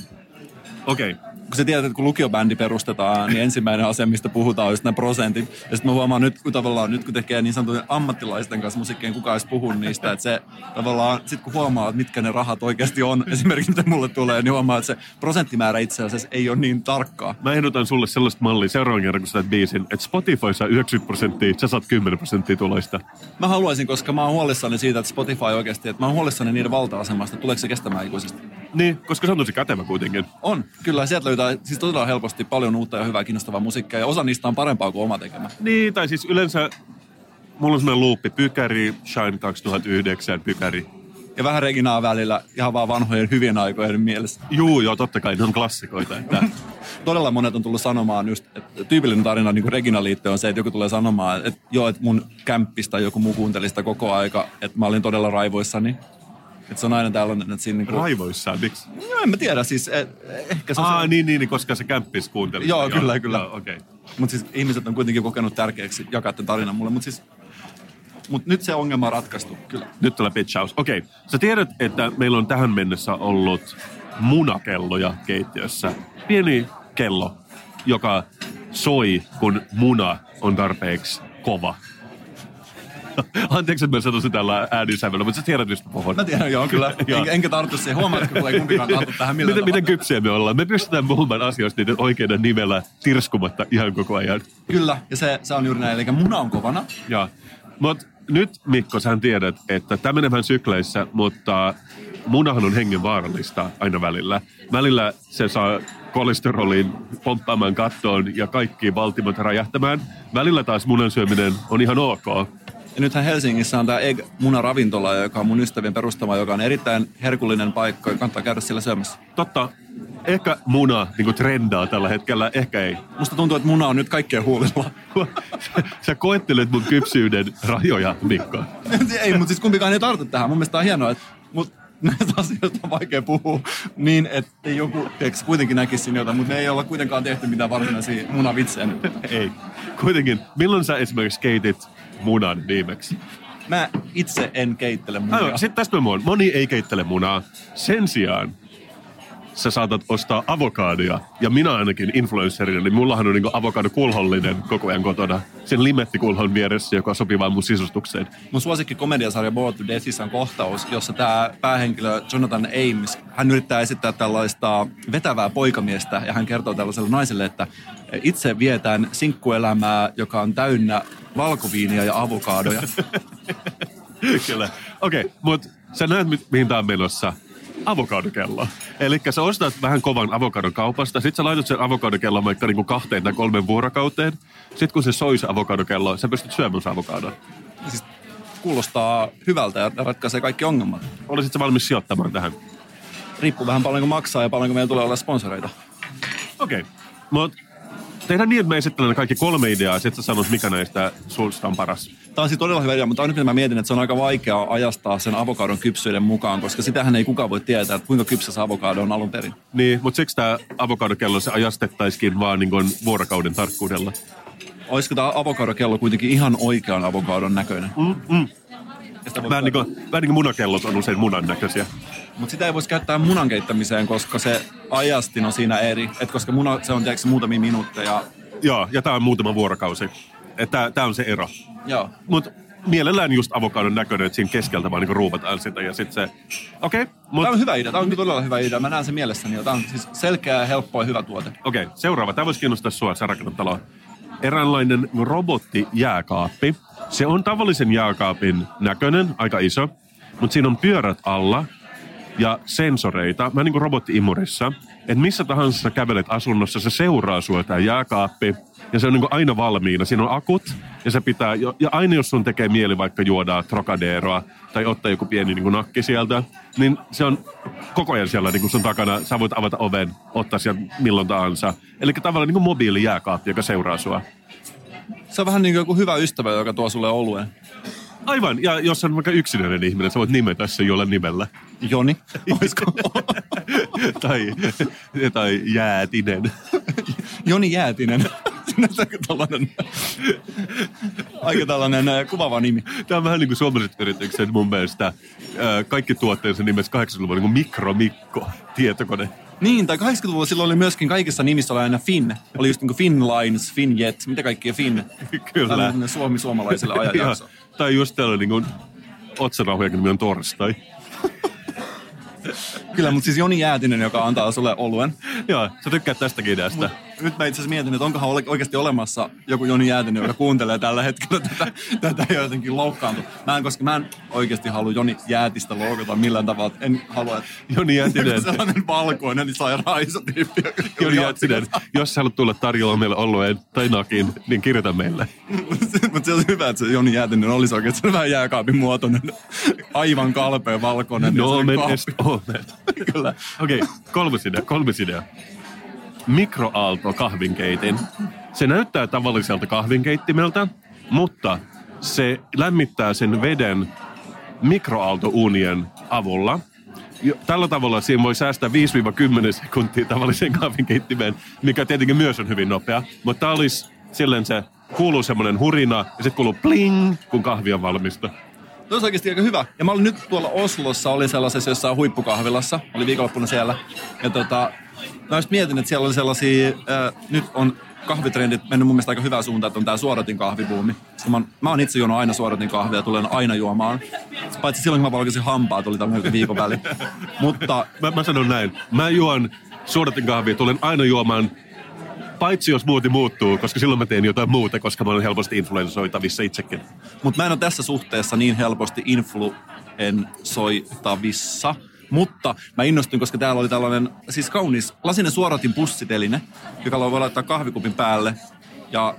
Okei. Okay. Kun sä tiedät, että kun lukiobändi perustetaan, niin ensimmäinen asia, mistä puhutaan, on just nämä prosentit. Ja sitten mä huomaan nyt, kun tavallaan nyt kun tekee niin sanotun ammattilaisten kanssa musiikkeen, kukaan edes puhuu niistä. Että se tavallaan, sit kun huomaa, että mitkä ne rahat oikeasti on, esimerkiksi mitä mulle tulee, niin huomaa, että se prosenttimäärä itse asiassa ei ole niin tarkkaa. Mä ehdotan sulle sellaista mallia seuraavan kerran, kun sä teet biisin, että Spotify saa yhdeksänkymmentä prosenttia, sä saat kymmenen prosenttia tuloista. Mä haluaisin, koska mä oon huolissani siitä, että Spotify oikeasti, että mä oon huolissani niiden valta-asemasta, tuleeko se kestämään ikuisesti. Niin, koska se on tosi kätevä kuitenkin. On, kyllä. Sieltä löytää siis todella helposti paljon uutta ja hyvää kiinnostavaa musiikkia, ja osa niistä on parempaa kuin oma tekemä. Niin, tai siis yleensä mulla on semmoinen luuppi, pykäri, Shine kaksituhattayhdeksän, pykäri. Ja vähän Reginaa välillä, ihan vaan vanhojen hyvien aikojen mielessä. Juu, joo, totta kai, ne on klassikoita. Että... todella monet on tullut sanomaan just, että tyypillinen tarina niin kuin Regina liittyen on se, että joku tulee sanomaan, että joo, että mun kämppistä joku muu kuunteli sitä koko aika, että mä olin todella raivoissani. Että se on aina tällainen, että siinä... Niin kuin... Raivoissaan, miksi? No en mä tiedä, siis eh, ehkä se on... Aa, se... niin, niin, koska se kämppis kuunteli. Joo, joo, kyllä, kyllä. Joo, okei. Okay. Mutta siis ihmiset on kuitenkin kokenut tärkeäksi jakaa tämän tarinan mulle, mutta siis... Mut nyt se ongelma on ratkaistu, kyllä. Nyt tulee pitchaus. Okei, okay. Sä tiedät, että meillä on tähän mennessä ollut munakelloja keittiössä. Pieni kello, joka soi, kun muna on tarpeeksi kova. Anteeksi, että mä sanoisin tällä äänisävellä, mutta sä tiedät, mistä puhun. Mä tiedän, joo, kyllä. En, enkä tartu siihen. Huomaat, kun ei kumpikaan tartu tähän millään miten, miten kypsiä me ollaan? Me pystytään puhumaan asioista niiden oikeana nimellä tirskumatta ihan koko ajan. Kyllä, ja se, se on juuri näin. Eli muna on kovana. Joo. Mut nyt, Mikko, sähän tiedät, että tämä menee vähän sykleissä, mutta munahan on hengenvaarallista aina välillä. Välillä se saa kolesterolin pomppaamaan kattoon ja kaikki valtimot räjähtämään. Välillä taas munan syöminen on ihan ok. Ja nythän Helsingissä on tämä Eg munaravintola, joka on mun ystävien perustama, joka on erittäin herkullinen paikka, ja kannattaa käydä sillä syömässä. Totta. Ehkä muna niinku trendaa tällä hetkellä, ehkä ei. Musta tuntuu, että muna on nyt kaikkien huolilla. Sä, sä koettelet mun kypsyyden rajoja, Mikko. Ei, mutta siis kumpikaan ei tartu tähän. Mun mielestä on hienoa, että mut näistä asioista on vaikea puhua niin, että joku teks kuitenkin näkisi sinne jotain, mutta ne ei olla kuitenkaan tehty mitään varsinaisia munavitsejä nyt. Ei. Kuitenkin, milloin sä esimerkiksi keitit munan viimeksi? Mä itse en keittele munaa. Sitten tästä mä muun. Moni ei keittele munaa. Sen sijaan sä saatat ostaa avokaadia. Ja minä ainakin influencerina, niin mullahan on niin kuin avokadokulhollinen koko ajan kotona. Sen limettikulhon vieressä, joka sopii vaan mun sisustukseen. Mun suosikki komediasarja Bored to Deathissä on kohtaus, jossa tää päähenkilö Jonathan Ames, hän yrittää esittää tällaista vetävää poikamiestä. Ja hän kertoo tällaiselle naiselle, että itse vietään sinkkuelämää, joka on täynnä valkoviinia ja avokaadoja. Kyllä. Okei, okay, mutta sä näet, mihin tää on menossa. Avokadokello. Elikkä sä ostat vähän kovan avokadon kaupasta, sit sä laitat sen avokadokellon vaikka niinku kahteen tai kolmen vuorokauteen. Sit kun se soi se avokadokello, sä pystyt syömään sen avokadon. Siis kuulostaa hyvältä ja ratkaisee kaikki ongelmat. Olisit sä valmis sijoittamaan tähän? Riippuu vähän paljonko maksaa ja paljonko meillä tulee olla sponsoreita. Okei. Okay. Mut tehdään niin, että me esittelen kaikki kolme ideaa, sit sä sanot mikä näistä sulsta on paras. Tämä on siis todella hyvä idea, mutta aina mä mietin, että se on aika vaikeaa ajastaa sen avokadon kypsyyden mukaan, koska sitähän ei kukaan voi tietää, että kuinka kypsä se avokado on alun perin. Niin, mutta siksi tämä avokadokello se ajastettaisikin vaan niin kuin vuorokauden tarkkuudella. Olisiko tämä avokadokello kuitenkin ihan oikean avokadon näköinen? Mm, mm. Vähän niin kuin, vähän niin kuin munakellot on usein munan näköisiä. Mutta sitä ei voisi käyttää munan keittämiseen, koska se ajastin on siinä eri. Et koska muna, se on tiedätkö muutamia minuutteja. Joo, ja tämä on muutama vuorokausi. Tämä on se ero. Mutta mielellään just avokadon näköinen, että siinä keskeltä vaan niin ruuvataan sitä ja sitten se, okei. Okay, mut... Tämä on hyvä idea, tämä on todella hyvä idea. Mä näen sen mielessäni jo. Tämä on siis selkeä, helppo ja hyvä tuote. Okei, okay, seuraava. Tämä voisi kiinnostaa sua, sä rakennut taloa. Eräänlainen robottijääkaappi. Se on tavallisen jääkaapin näköinen, aika iso, mutta siinä on pyörät alla ja sensoreita. Mä niin kuin robotti-imurissa, että missä tahansa kävelet asunnossa, se seuraa sua tää jääkaappi. Ja se on niin kuin aina valmiina. Siinä on akut ja se pitää, ja aina jos sun tekee mieli vaikka juoda Trocaderoa tai ottaa joku pieni niin kuin nakki sieltä, niin se on koko ajan siellä niin kuin sun takana. Sä voit avata oven, ottaa sieltä milloin tahansa. Eli tavallaan niin kuin mobiilijääkaappi, joka seuraa sua. Se on vähän niin kuin joku hyvä ystävä, joka tuo sulle oluen. Aivan, ja jos on vaikka yksinäinen ihminen, sä voit nimetä sen jollain nimellä. Joni, olisiko? tai, tai Jäätinen. Joni Jäätinen. Aika tällainen kuvaava nimi. Tämä on vähän niin kuin suomalaiset yritykset mun mielestä. Kaikki tuotteensa nimessä kahdeksankymmentäluvun niin kuin Mikromikko tietokone. Niin, tai kahdeksankymmentäluvulla silloin oli myöskin kaikissa nimissä oli aina Finn. Oli just niin kuin Finlines, Finjet, mitä kaikkia Finn. Kyllä. Suomi-suomalaiselle ajanjakso. Tai just tällainen niin kuin otsanauhojakin nimi on Torstai. Kyllä, mutta siis Joni Jäätinen, joka antaa sulle oluen. Joo, sä tykkäät tästäkin ideasta. Mut, nyt mä itse asiassa mietin, että onkohan oikeasti olemassa joku Joni Jäätinen, joka kuuntelee tällä hetkellä tätä, tätä jotenkin loukkaantua. Mä en, koska mä en oikeasti halua Joni Jäätistä loukata millään tavalla. En halua, että Joni Jäätinen. Sellainen valkoinen, niin saa raisotyyppi. Joni Jäätinen, jos sä haluat tulla tarjolla meille oluen tai nakin, niin kirjoita meille. Mutta se on hyvä, että se Joni Jäätinen olisi oikeasti vähän jääkaapin muotoinen, aivan kalpea valkoinen. No, men Kyllä. Okei, okay, kolmas idea, kolmas idea. Mikroaalto kahvinkeitin. Se näyttää tavalliselta kahvinkeittimeltä, mutta se lämmittää sen veden mikroaaltouunien avulla. Tällä tavalla siinä voi säästää viisi kymmeneen sekuntia tavalliseen kahvinkeittimeen, mikä tietenkin myös on hyvin nopea. Mutta tämä olisi silleen se, kuuluu semmoinen hurina ja sitten kuuluu pling, kun kahvi on valmista. Se olisi oikeasti aika hyvä. Ja mä olin nyt tuolla Oslossa, olin sellaisessa jossain huippukahvilassa. Olin viikonloppuna siellä. Ja tota, mä just mietin, että siellä oli sellaisia, äh, nyt on kahvitrendit mennyt mun mielestä aika hyvää suuntaan, että on tää suoratin kahvibuumi. Mä oon, mä oon itse juonut aina suoratin kahvia ja tulen aina juomaan. Paitsi silloin, kun mä valkasin hampaat, oli tämmöinen viikon väli. Mutta... Mä, mä sanon näin. Mä juon suoratin kahvia, tulen aina juomaan. Paitsi jos muuti muuttuu, koska silloin mä teen jotain muuta, koska mä olen helposti influensoitavissa itsekin. Mutta mä en ole tässä suhteessa niin helposti influensoitavissa, mutta mä innostuin, koska täällä oli tällainen siis kaunis lasinen suoratin pussiteline, joka voi laittaa kahvikupin päälle. Ja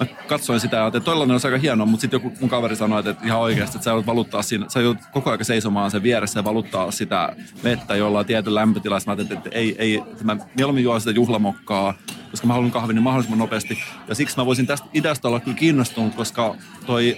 mä katsoin sitä ja ajattelin, että tollainen olisi aika hienoa, mutta sitten joku mun kaveri sanoi, että ihan oikeasti, että sä joudut valuttaa siinä, sä joudut koko ajan seisomaan sen vieressä ja valuttaa sitä vettä, jolla on tietyn lämpötila. Mä ajattelin, että ei, ei, että mä mieluummin juon sitä juhlamokkaa, koska mä haluan kahvin niin mahdollisimman nopeasti. Ja siksi mä voisin tästä idästä olla kyllä kiinnostunut, koska toi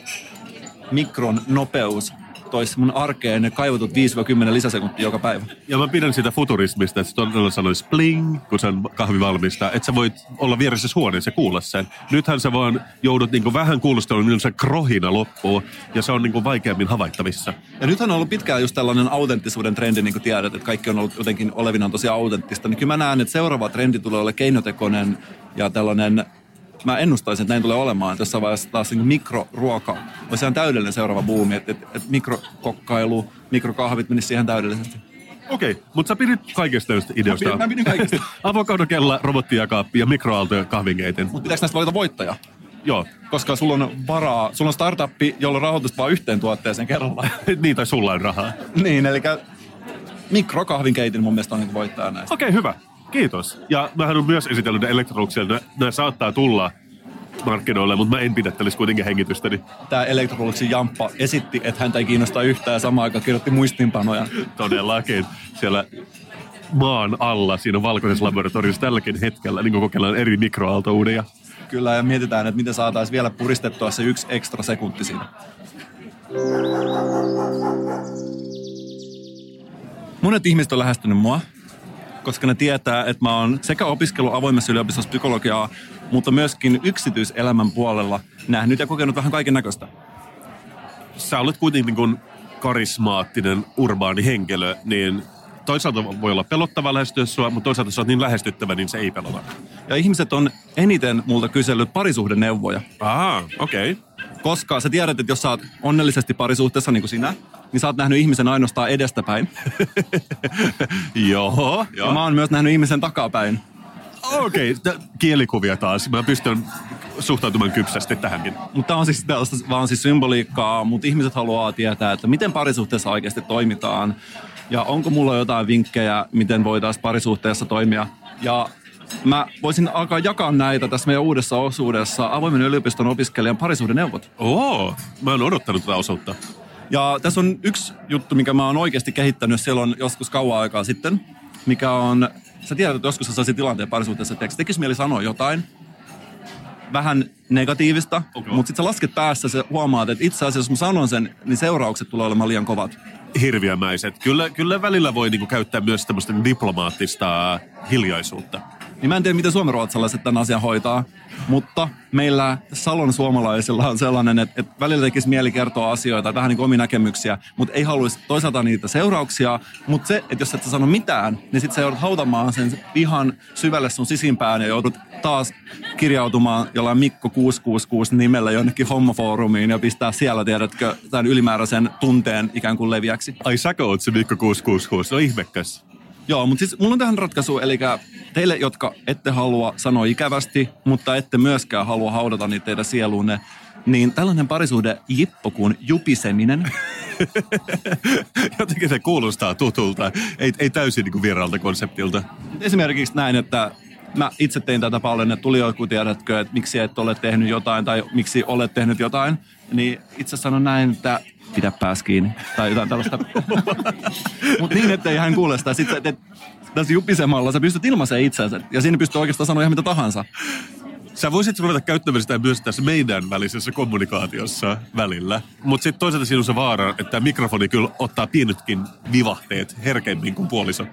mikron nopeus toisi mun arkeen ne kaivatut viisi kymmeneen lisäsekuntia joka päivä. Ja mä pidän siitä futurismista, että se todella sanoisi pling, kun sen kahvi valmistaa. Että sä voit olla vieressä huoneessa ja kuulla sen. Nythän sä vaan joudut niinku vähän kuulustelemaan, milloin se krohina loppuu. Ja se on niinku vaikeammin havaittavissa. Ja nythän on ollut pitkään just tällainen autenttisuuden trendi, niin kuin tiedät, että kaikki on ollut jotenkin olevinaan tosi autenttista. Niin kyllä mä näen, että seuraava trendi tulee olla keinotekoinen ja tällainen... Mä ennustaisin, että näin tulee olemaan, että jossain vaiheessa taas niin mikroruoka. Olisi ihan täydellinen seuraava buumi, että et, et mikrokokkailu, mikrokahvit menisi ihan täydellisesti. Okei, okay, mutta sä pidit kaikesta tästä ideasta. Mä pidin, mä pidin kaikesta. Avokadokella, robottijakaappi ja mikroaalto ja kahvinkeiten. Mutta pitääkö näistä valita voittaja? Joo. Koska sulla on varaa, sulla on startuppi, jolla on rahoitusta vaan yhteen tuotteeseen kerrallaan. Niin, tai sulla on rahaa. Niin, eli mikrokahvinkeitin mun mielestä on niin voittaja näistä. Okei, okay, hyvä. Kiitos. Ja mähän on myös esitellyt ne Elektroluxille. Nämä, nämä saattaa tulla markkinoille, mutta mä en pidättelisi kuitenkin hengitystäni. Tämä Elektroluxin jamppa esitti, että häntä ei kiinnostaa yhtään ja samaan aikaan kirjoitti muistinpanoja. Todellakin. Siellä maan alla, siinä on valkoisessa laboratoriossa tälläkin hetkellä, niin kuin kokeillaan eri mikroaaltouudeja. Kyllä, ja mietitään, että miten saataisiin vielä puristettua se yksi ekstra sekunti siinä. Monet ihmiset on lähestynyt mua, koska ne tietää, että mä oon sekä opiskellut avoimessa yliopistossa psykologiaa, mutta myöskin yksityiselämän puolella nähnyt ja kokenut vähän kaiken näköistä. Sä olet kuitenkin niin kuin karismaattinen, urbaani henkilö, niin toisaalta voi olla pelottava lähestyä sua, mutta toisaalta sä oot niin lähestyttävä, niin se ei pelota. Ja ihmiset on eniten multa kysellyt parisuhdeneuvoja. Aha, okei. Okay. Koska sä tiedät, että jos sä oot onnellisesti parisuhteessa niin kuin sinä, niin sä oot nähnyt ihmisen ainoastaan edestäpäin. Joo. Ja mä oon myös nähnyt ihmisen takapäin. Okei, okay, kielikuvia taas. Mä pystyn suhtautumaan kypsästi tähänkin. Mutta tämä on siis tällaista vaan siis symboliikkaa, mutta ihmiset haluaa tietää, että miten parisuhteessa oikeasti toimitaan. Ja onko mulla jotain vinkkejä, miten voitaisiin parisuhteessa toimia. Ja mä voisin alkaa jakaa näitä tässä meidän uudessa osuudessa avoimen yliopiston opiskelijan parisuhdeneuvot. Oo, mä oon odottanut tätä osuutta. Ja tässä on yksi juttu, mikä mä oon oikeasti kehittänyt silloin joskus kauan aikaa sitten, mikä on, sä tiedät, että joskus sä saisit tilanteen parisuhteessa, että tekisi mieli sanoa jotain vähän negatiivista, okay, mutta sit sä lasket päässä, sä huomaat, että itse asiassa jos mä sanon sen, niin seuraukset tulee olemaan liian kovat. Hirviömäiset. Kyllä, kyllä välillä voi niinku käyttää myös tämmöistä diplomaattista hiljaisuutta. Niin mä en tiedä, miten suomenruotsalaiset tämän asian hoitaa, mutta meillä Salon suomalaisilla on sellainen, että, että välillä tekisi mieli kertoa asioita, vähän niin kuin omia näkemyksiä, mutta ei haluaisi toisaalta niitä seurauksia. Mutta se, että jos et sä sano mitään, niin sit sä joudut hautamaan sen ihan syvälle sun sisimpään ja joudut taas kirjautumaan jollain Mikko kuusi kuusi kuusi nimellä jonnekin hommafoorumiin ja pistää siellä, tiedätkö, tämän ylimääräisen tunteen ikään kuin leviäksi. Ai säkö oot se Mikko kuusi kuusi kuusi, no ihmekäs. Joo, mutta siis mulla on tähän ratkaisu, eli teille, jotka ette halua sanoa ikävästi, mutta ette myöskään halua haudata niitä teidän sieluunne, niin tällainen parisuhde jippo kuin jupiseminen. Jotenkin se kuulostaa tutulta, ei, ei täysin niin kuin viralta konseptilta. Esimerkiksi näin, että mä itse tein tätä paljon, että tuli joku, tiedätkö, että miksi et ole tehnyt jotain tai miksi olet tehnyt jotain, niin itse sanon näin, että pidä pääs kiinni, tai jotain tällaista. Mutta niin, ettei hän kuule sitä. Sitten et, et, tässä jupisemalla sä pystyt ilmaisemaan itsensä, ja siinä pystyy oikeastaan sanoa ihan mitä tahansa. Sä voisit ruveta käyttämään sitä myös tässä meidän välisessä kommunikaatiossa välillä. Mutta sitten toisaalta siinä on se vaara, että mikrofoni kyllä ottaa pienetkin vivahteet herkemmin kuin puoliso.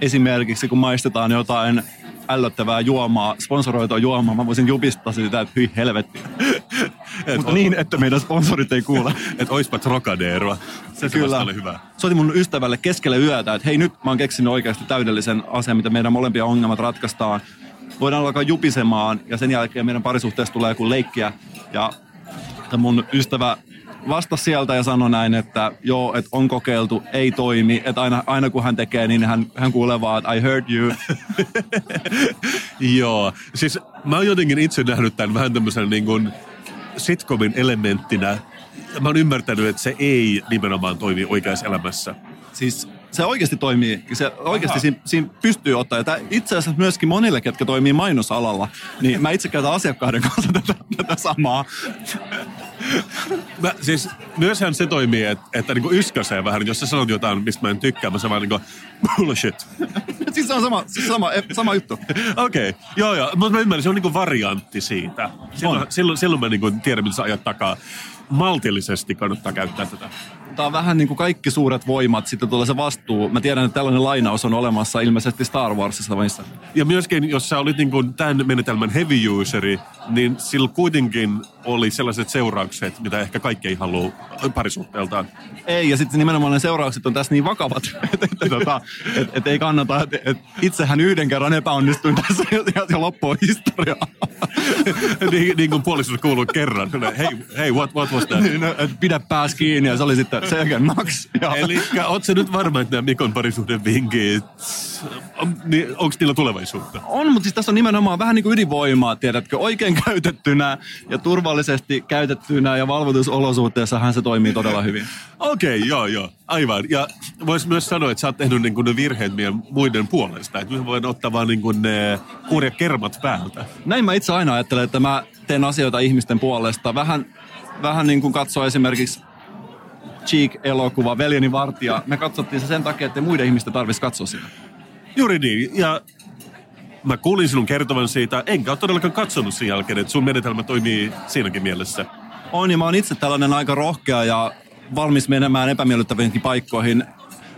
Esimerkiksi kun maistetaan jotain ällöttävää juomaa, sponsoroitua juomaa, mä voisin jupistaa sitä, että hyi helvetti. Mutta niin, että meidän sponsorit ei kuule. Että oispa Trocaderoa. Se, se kyllä. Oli hyvä. Soitin mun ystävälle keskellä yötä, että hei nyt mä oon keksinyt oikeasti täydellisen asian, mitä meidän molempia ongelmat ratkaistaan. Voidaan alkaa jupisemaan ja sen jälkeen meidän parisuhteessa tulee joku leikkiä. Ja mun ystävä vastasi sieltä ja sanoi näin, että joo, että on kokeiltu, ei toimi. Että aina, aina kun hän tekee, niin hän, hän kuulee vaan, että I heard you. Joo. Siis mä oon jotenkin itse nähnyt tämän vähän tämmöisen niin kuin sitcomin elementtinä. Mä oon ymmärtänyt, että se ei nimenomaan toimi oikeassa elämässä. Siis se oikeasti toimii. Se oikeasti siinä, siinä pystyy ottaa. Ja tää itse asiassa myöskin monille, ketkä toimii mainosalalla, niin mä itse käytän asiakkaiden kanssa tätä, tätä samaa. Mä, siis myöshän se toimii, että, että niinku yskäsee vähän. Jos sä sanot jotain, mistä mä en tykkää, mä sanon niinku bullshit. Siis se on sama, siis sama, sama juttu. Okei, okay. joo joo. Mutta mä ymmärrän, se on niinku variantti siitä. Silloin, silloin, silloin mä niinku tiedän, mitä sä ajat takaa. Maltillisesti kannattaa käyttää tätä. Tämä on vähän niin kuin kaikki suuret voimat, sitten tulee se vastuu. Mä tiedän, että tällainen lainaus on olemassa ilmeisesti Star Warsissa vaiheessa. Ja myöskin, jos sä olit niin kuin tämän menetelmän heavy useri, niin sillä kuitenkin oli sellaiset seuraukset, mitä ehkä kaikki ei halua parisuhteeltaan. Ei, ja sitten nimenomaan ne seuraukset on tässä niin vakavat, että et, et, et ei kannata. Et, et itsehän yhden kerran epäonnistuin tässä ja loppuu historiaa. niin, niin kuin puolisuus kuuluu kerran. Hei, hey, what, what was that? Niin, no, pidä pääs kiinni ja se oli sitten selkeä naks. Elikkä ootko sä nyt varma, että nämä Mikon parisuhden vinkit, on, niin, onko niillä tulevaisuutta? On, mutta siis tässä on nimenomaan vähän niin kuin ydinvoimaa, tiedätkö, oikein käytettynä ja turvallisesti käytettynä ja valvotusolosuhteessahan se toimii todella hyvin. Okei, okay, joo, joo, aivan. Ja voisi myös sanoa, että sä oot tehnyt niin kuin ne virheet meidän muiden puolesta, että me voidaan ottaa vaan niin kuin ne kurjakermat päältä. Näin mä itse aina ajattelen, että mä teen asioita ihmisten puolesta. Vähän, vähän niin kuin katsoa esimerkiksi Cheek-elokuva, Veljeni vartija. Me katsottiin se sen takia, että muiden ihmisten tarvitsisi katsoa sitä. Juuri niin, ja mä kuulin sinun kertovan siitä, enkä ole todellakaan katsonut sen jälkeen, että sun menetelmä toimii siinäkin mielessä. On, ja mä oon itse tällainen aika rohkea ja valmis menemään epämiellyttäviinkin paikkoihin.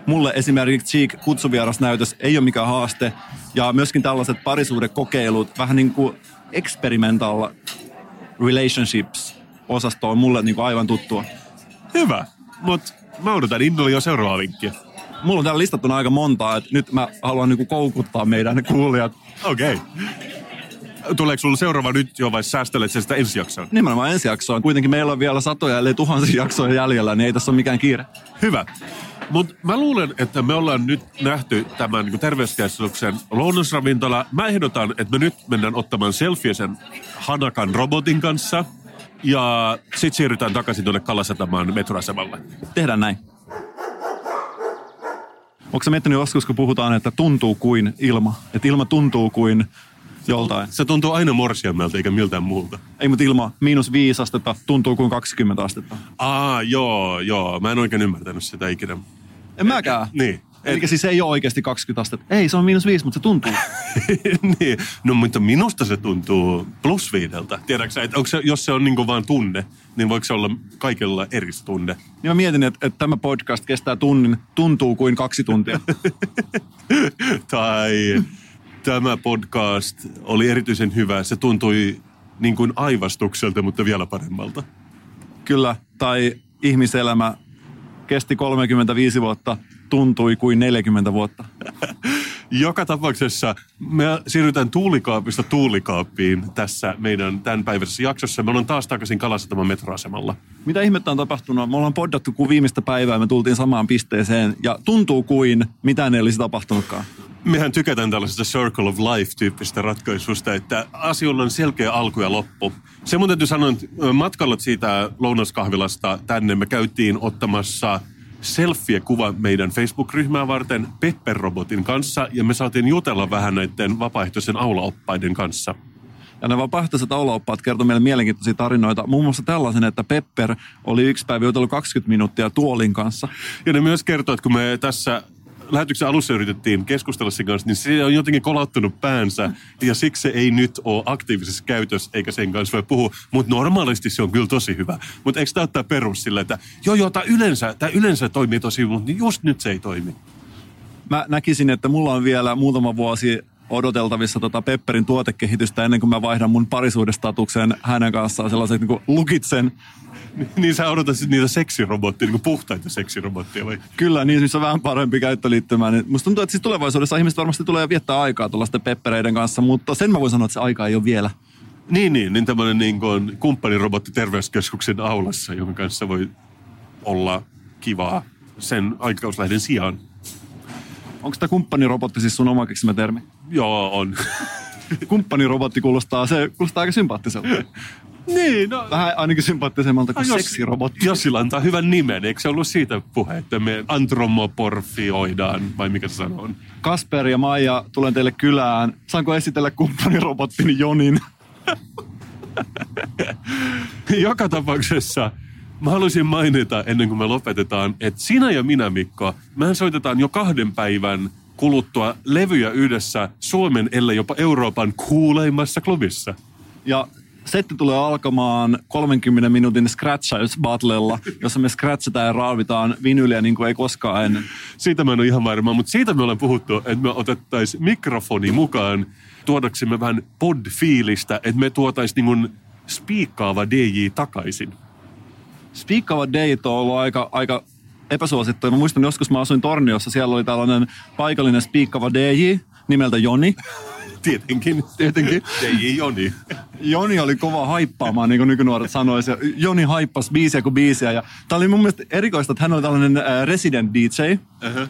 Mulle esimerkiksi Cheek kutsuvierasnäytös ei ole mikään haaste, ja myöskin tällaiset parisuudekokeilut, vähän niin kuin experimental relationships-osasto on mulle niin kuin aivan tuttua. Hyvä, mutta mä odotan innolla jo seuraavaa vinkkiä. Mulla on täällä listattuna aika montaa, että nyt mä haluan niinku koukuttaa meidän kuulijat. Okei. Okay. Tuleeko sulla seuraava nyt jo vai säästelet sen sitä ensi jaksoon? Nimenomaan ensi jaksoon. Kuitenkin meillä on vielä satoja, eli tuhansia jaksoja jäljellä, niin ei tässä ole mikään kiire. Hyvä. Mutta mä luulen, että me ollaan nyt nähty tämän niin terveyskeskuksen lounasravintola. Mä ehdotan, että me nyt mennään ottamaan selfie sen Hanakan robotin kanssa. Ja sit siirrytään takaisin tuonne Kalasataman metroasemalle. Tehdään näin. Onko sä miettinyt joskus, kun puhutaan, että tuntuu kuin ilma? Että ilma tuntuu kuin joltain. Se tuntuu aina morsiammelta eikä miltään muulta. Ei, mutta ilma miinus viisi astetta tuntuu kuin kaksikymmentä astetta. Aa, joo, joo. Mä en oikein ymmärtänyt sitä ikinä. En mäkään. Et, niin. Eli siis ei ole oikeasti kaksikymmentä astetta. Ei, se on miinus viisi, mutta se tuntuu. Niin. No, mutta minusta se tuntuu plus viideltä. Tiedätkö sä, että se, jos se on niin kuin vaan tunne, niin voiko se olla kaikilla eri tunne? Niin mä mietin, että, että tämä podcast kestää tunnin. Tuntuu kuin kaksi tuntia. Tai... Tämä podcast oli erityisen hyvä. Se tuntui niin kuin aivastukselta, mutta vielä paremmalta. Kyllä. Tai ihmiselämä kesti kolmekymmentäviisi vuotta, tuntui kuin neljäkymmentä vuotta. Joka tapauksessa me siirrytään tuulikaapista tuulikaappiin tässä meidän tämänpäiväisessä jaksossa. Me ollaan taas takaisin Kallassataman metroasemalla. Mitä ihmettä on tapahtunut? Me ollaan poddattu kuin viimeistä päivää, me tultiin samaan pisteeseen ja tuntuu kuin mitään ei olisi tapahtunutkaan. Mehän tykätään tällaisesta circle of life-tyyppistä ratkaisusta, että asioilla on selkeä alku ja loppu. Se mun täytyy sanoa, että matkalla siitä lounaskahvilasta tänne me käytiin ottamassa selfie-kuva meidän Facebook-ryhmää varten Pepper-robotin kanssa, ja me saatiin jutella vähän näiden vapaaehtoisen aulaoppaiden kanssa. Ja ne vapaaehtoiset aulaoppaat kertovat meille mielenkiintoisia tarinoita, muun muassa tällaisen, että Pepper oli yksi päivä jutellut kaksikymmentä minuuttia tuolin kanssa. Ja ne myös kertovat, että kun me tässä lähetyksen alussa yritettiin keskustella sen kanssa, niin se on jotenkin kolauttanut päänsä, ja siksi se ei nyt ole aktiivisessa käytössä, eikä sen kanssa voi puhua. Mutta normaalisti se on kyllä tosi hyvä. Mutta eikö tämä ottaa perus sillä, että joo, joo, tämä yleensä, tämä yleensä toimii tosi hyvin, mutta just nyt se ei toimi. Mä näkisin, että mulla on vielä muutama vuosi odoteltavissa tota Pepperin tuotekehitystä ennen kuin mä vaihdan mun parisuudestatuksen hänen kanssaan sellaiset niin kuin lukitsen. Niin sä odotat niitä seksirobottia, niin kuin puhtaita seksirobottia vai? Kyllä, niin missä on vähän parempi käyttöliittymä. Musta tuntuu, että siis tulevaisuudessa ihmiset varmasti tulee viettää aikaa tuollaisten peppereiden kanssa, mutta sen mä voin sanoa, että se aika ei ole vielä. Niin, niin, niin tämmöinen niin kuin kumppanirobotti terveyskeskuksen aulassa, jonka kanssa voi olla kivaa sen aikakauslähden sijaan. Onko tämä kumppanirobotti siis sun oma keksimä termi? Joo, on. Kumppanirobotti kuulostaa, se kuulostaa aika sympaattiselta. Niin, no... Vähän ainakin sympaattisemmalta kuin jos, seksirobotti. Jos sillä antaa hyvän nimen, eikö se ollut siitä puhe, että me antromoporfioidaan, vai mikä se sanoo? Kasper ja Maija, tulen teille kylään. Saanko esitellä kumppanirobottini Jonin? Joka tapauksessa... Mä haluaisin mainita ennen kuin me lopetetaan, että sinä ja minä, Mikko, mehän soitetaan jo kahden päivän kuluttua levyjä yhdessä Suomen, ellei jopa Euroopan kuuleimmassa klubissa. Ja setti tulee alkamaan kolmenkymmenen minuutin scratchaus-battlella, jossa me scratchataan ja raavitaan vinyliä niin kuin ei koskaan ennen. Siitä mä en ole ihan varma, mutta siitä me ollaan puhuttu, että me otettaisiin mikrofoni mukaan, tuodaksemme vähän pod-fiilistä, että me tuotaisiin niin kuin spiikkaava D J takaisin. Spiikkaava date on ollut aika, aika epäsuosittu. Mä muistan, joskus mä asuin Torniossa. Siellä oli tällainen paikallinen spiikkaava D J nimeltä Joni. Tietenkin, tietenkin. D J Joni. Joni oli kova haippaamaan, niin kuin nykynuoret sanoisi. Joni haippasi biisiä kuin biisiä. Ja tää oli mun mielestä erikoista, että hän oli tällainen resident D J. Uh-huh.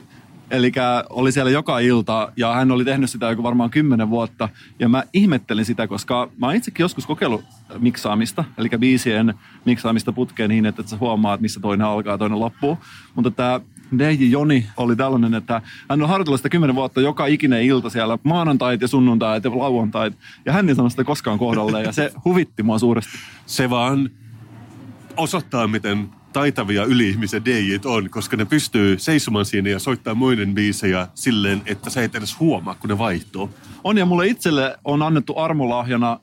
Eli oli siellä joka ilta ja hän oli tehnyt sitä joku varmaan kymmenen vuotta. Ja mä ihmettelin sitä, koska mä oon itsekin joskus kokeillut miksaamista, eli biisien miksaamista putkeen niin, että sä huomaat, missä toinen alkaa ja toinen loppuu. Mutta tää D J Joni oli tällainen, että hän on harjoitellut sitä kymmenen vuotta joka ikinen ilta siellä, maanantait ja sunnuntait ja lauantait. Ja hän ei sano sitä koskaan kohdalle ja se huvitti mua suuresti. Se vaan osoittaa, miten... taitavia yli-ihmisiä D J:t on, koska ne pystyy seisomaan siinä ja soittaa muiden biisejä silleen, että sä et edes huomaa, kun ne vaihtuu. On, ja mulle itselle on annettu armolahjana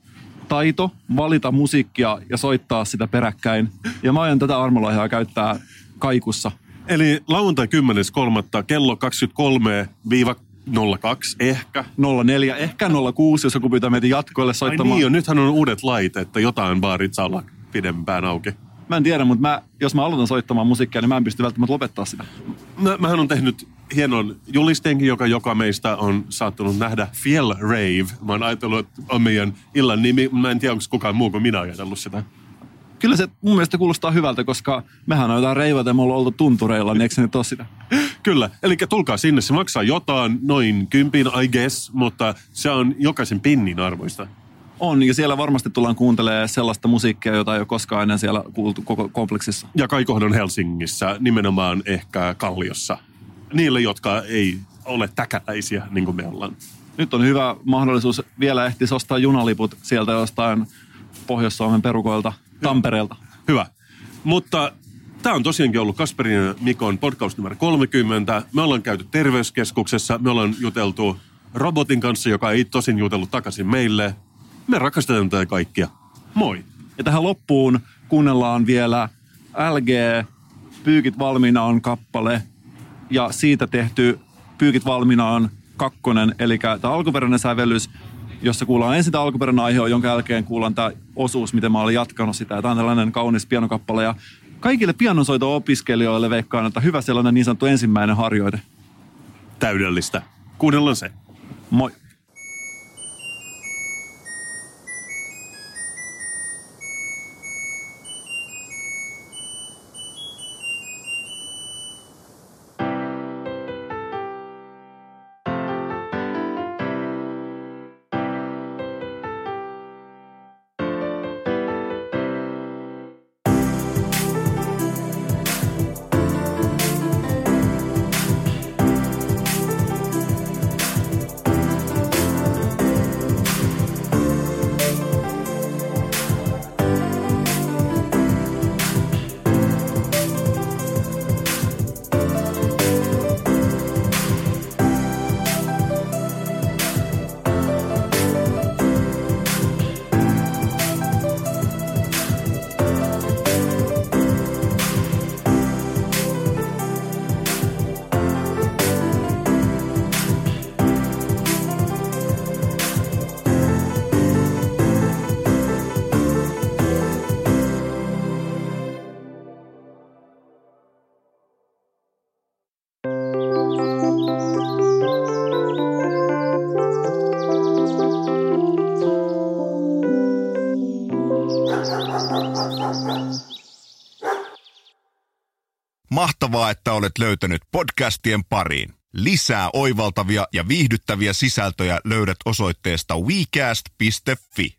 taito valita musiikkia ja soittaa sitä peräkkäin. Ja mä aion tätä armolahjaa käyttää kaikussa. Eli lauantai kymmenes kolmatta kello kaksikymmentäkolme nolla kaksi ehkä. nolla neljä ehkä nolla kuusi, jos joku pyytää meitä jatkoille soittamaan. Ai niin jo, nythän on uudet lait, että jotain baarit saa olla pidempään auki. Mä en tiedä, mutta mä, jos mä aloitan soittamaan musiikkia, niin mä en pysty välttämättä lopettaa sitä. Mä, mähän on tehnyt hienon julisteenkin, joka joka meistä on saattanut nähdä, Fjell Rave. Mä oon ajatellut, että on meidän illan nimi. Mä en tiedä, onko kukaan muu kuin minä ajatellut sitä. Kyllä se mun mielestä kuulostaa hyvältä, koska mehän on jotain reivata ja me ollaan oltu tuntureilla, niin eikö se nyt ole sitä? Kyllä, eli tulkaa sinne. Se maksaa jotain, noin kympin, I guess, mutta se on jokaisen pinnin arvoista. On, ja siellä varmasti tullaan kuuntelemaan sellaista musiikkia, jota ei ole koskaan ennen siellä kuultu koko kompleksissa. Ja kai kohdan Helsingissä, nimenomaan ehkä Kalliossa. Niille, jotka ei ole täkäläisiä, niin kuin me ollaan. Nyt on hyvä mahdollisuus vielä ehtis ostaa junaliput sieltä jostain Pohjois-Suomen perukoilta, Tampereelta. Hyvä. Mutta tämä on tosiaankin ollut Kasperin Nikon podcast numero kolmekymmentä. Me ollaan käyty terveyskeskuksessa, me ollaan juteltu robotin kanssa, joka ei tosin jutellut takaisin meille. Me rakastetaan teitä kaikkia. Moi! Ja tähän loppuun kuunnellaan vielä L G Pyykit valmiina on kappale ja siitä tehty Pyykit valmiina on kakkonen, eli tämä alkuperäinen sävellys, jossa kuullaan ensin tämä alkuperäinen aihe, jonka jälkeen kuullaan tämä osuus, miten mä olin jatkanut sitä. Tämä on tällainen kaunis pianokappale ja kaikille pianonsoito-opiskelijoille veikkaan, että hyvä sellainen niin sanottu ensimmäinen harjoite. Täydellistä. Kuunnellaan se. Moi! Mahtavaa, että olet löytänyt podcastien pariin. Lisää oivaltavia ja viihdyttäviä sisältöjä löydät osoitteesta we cast piste f i.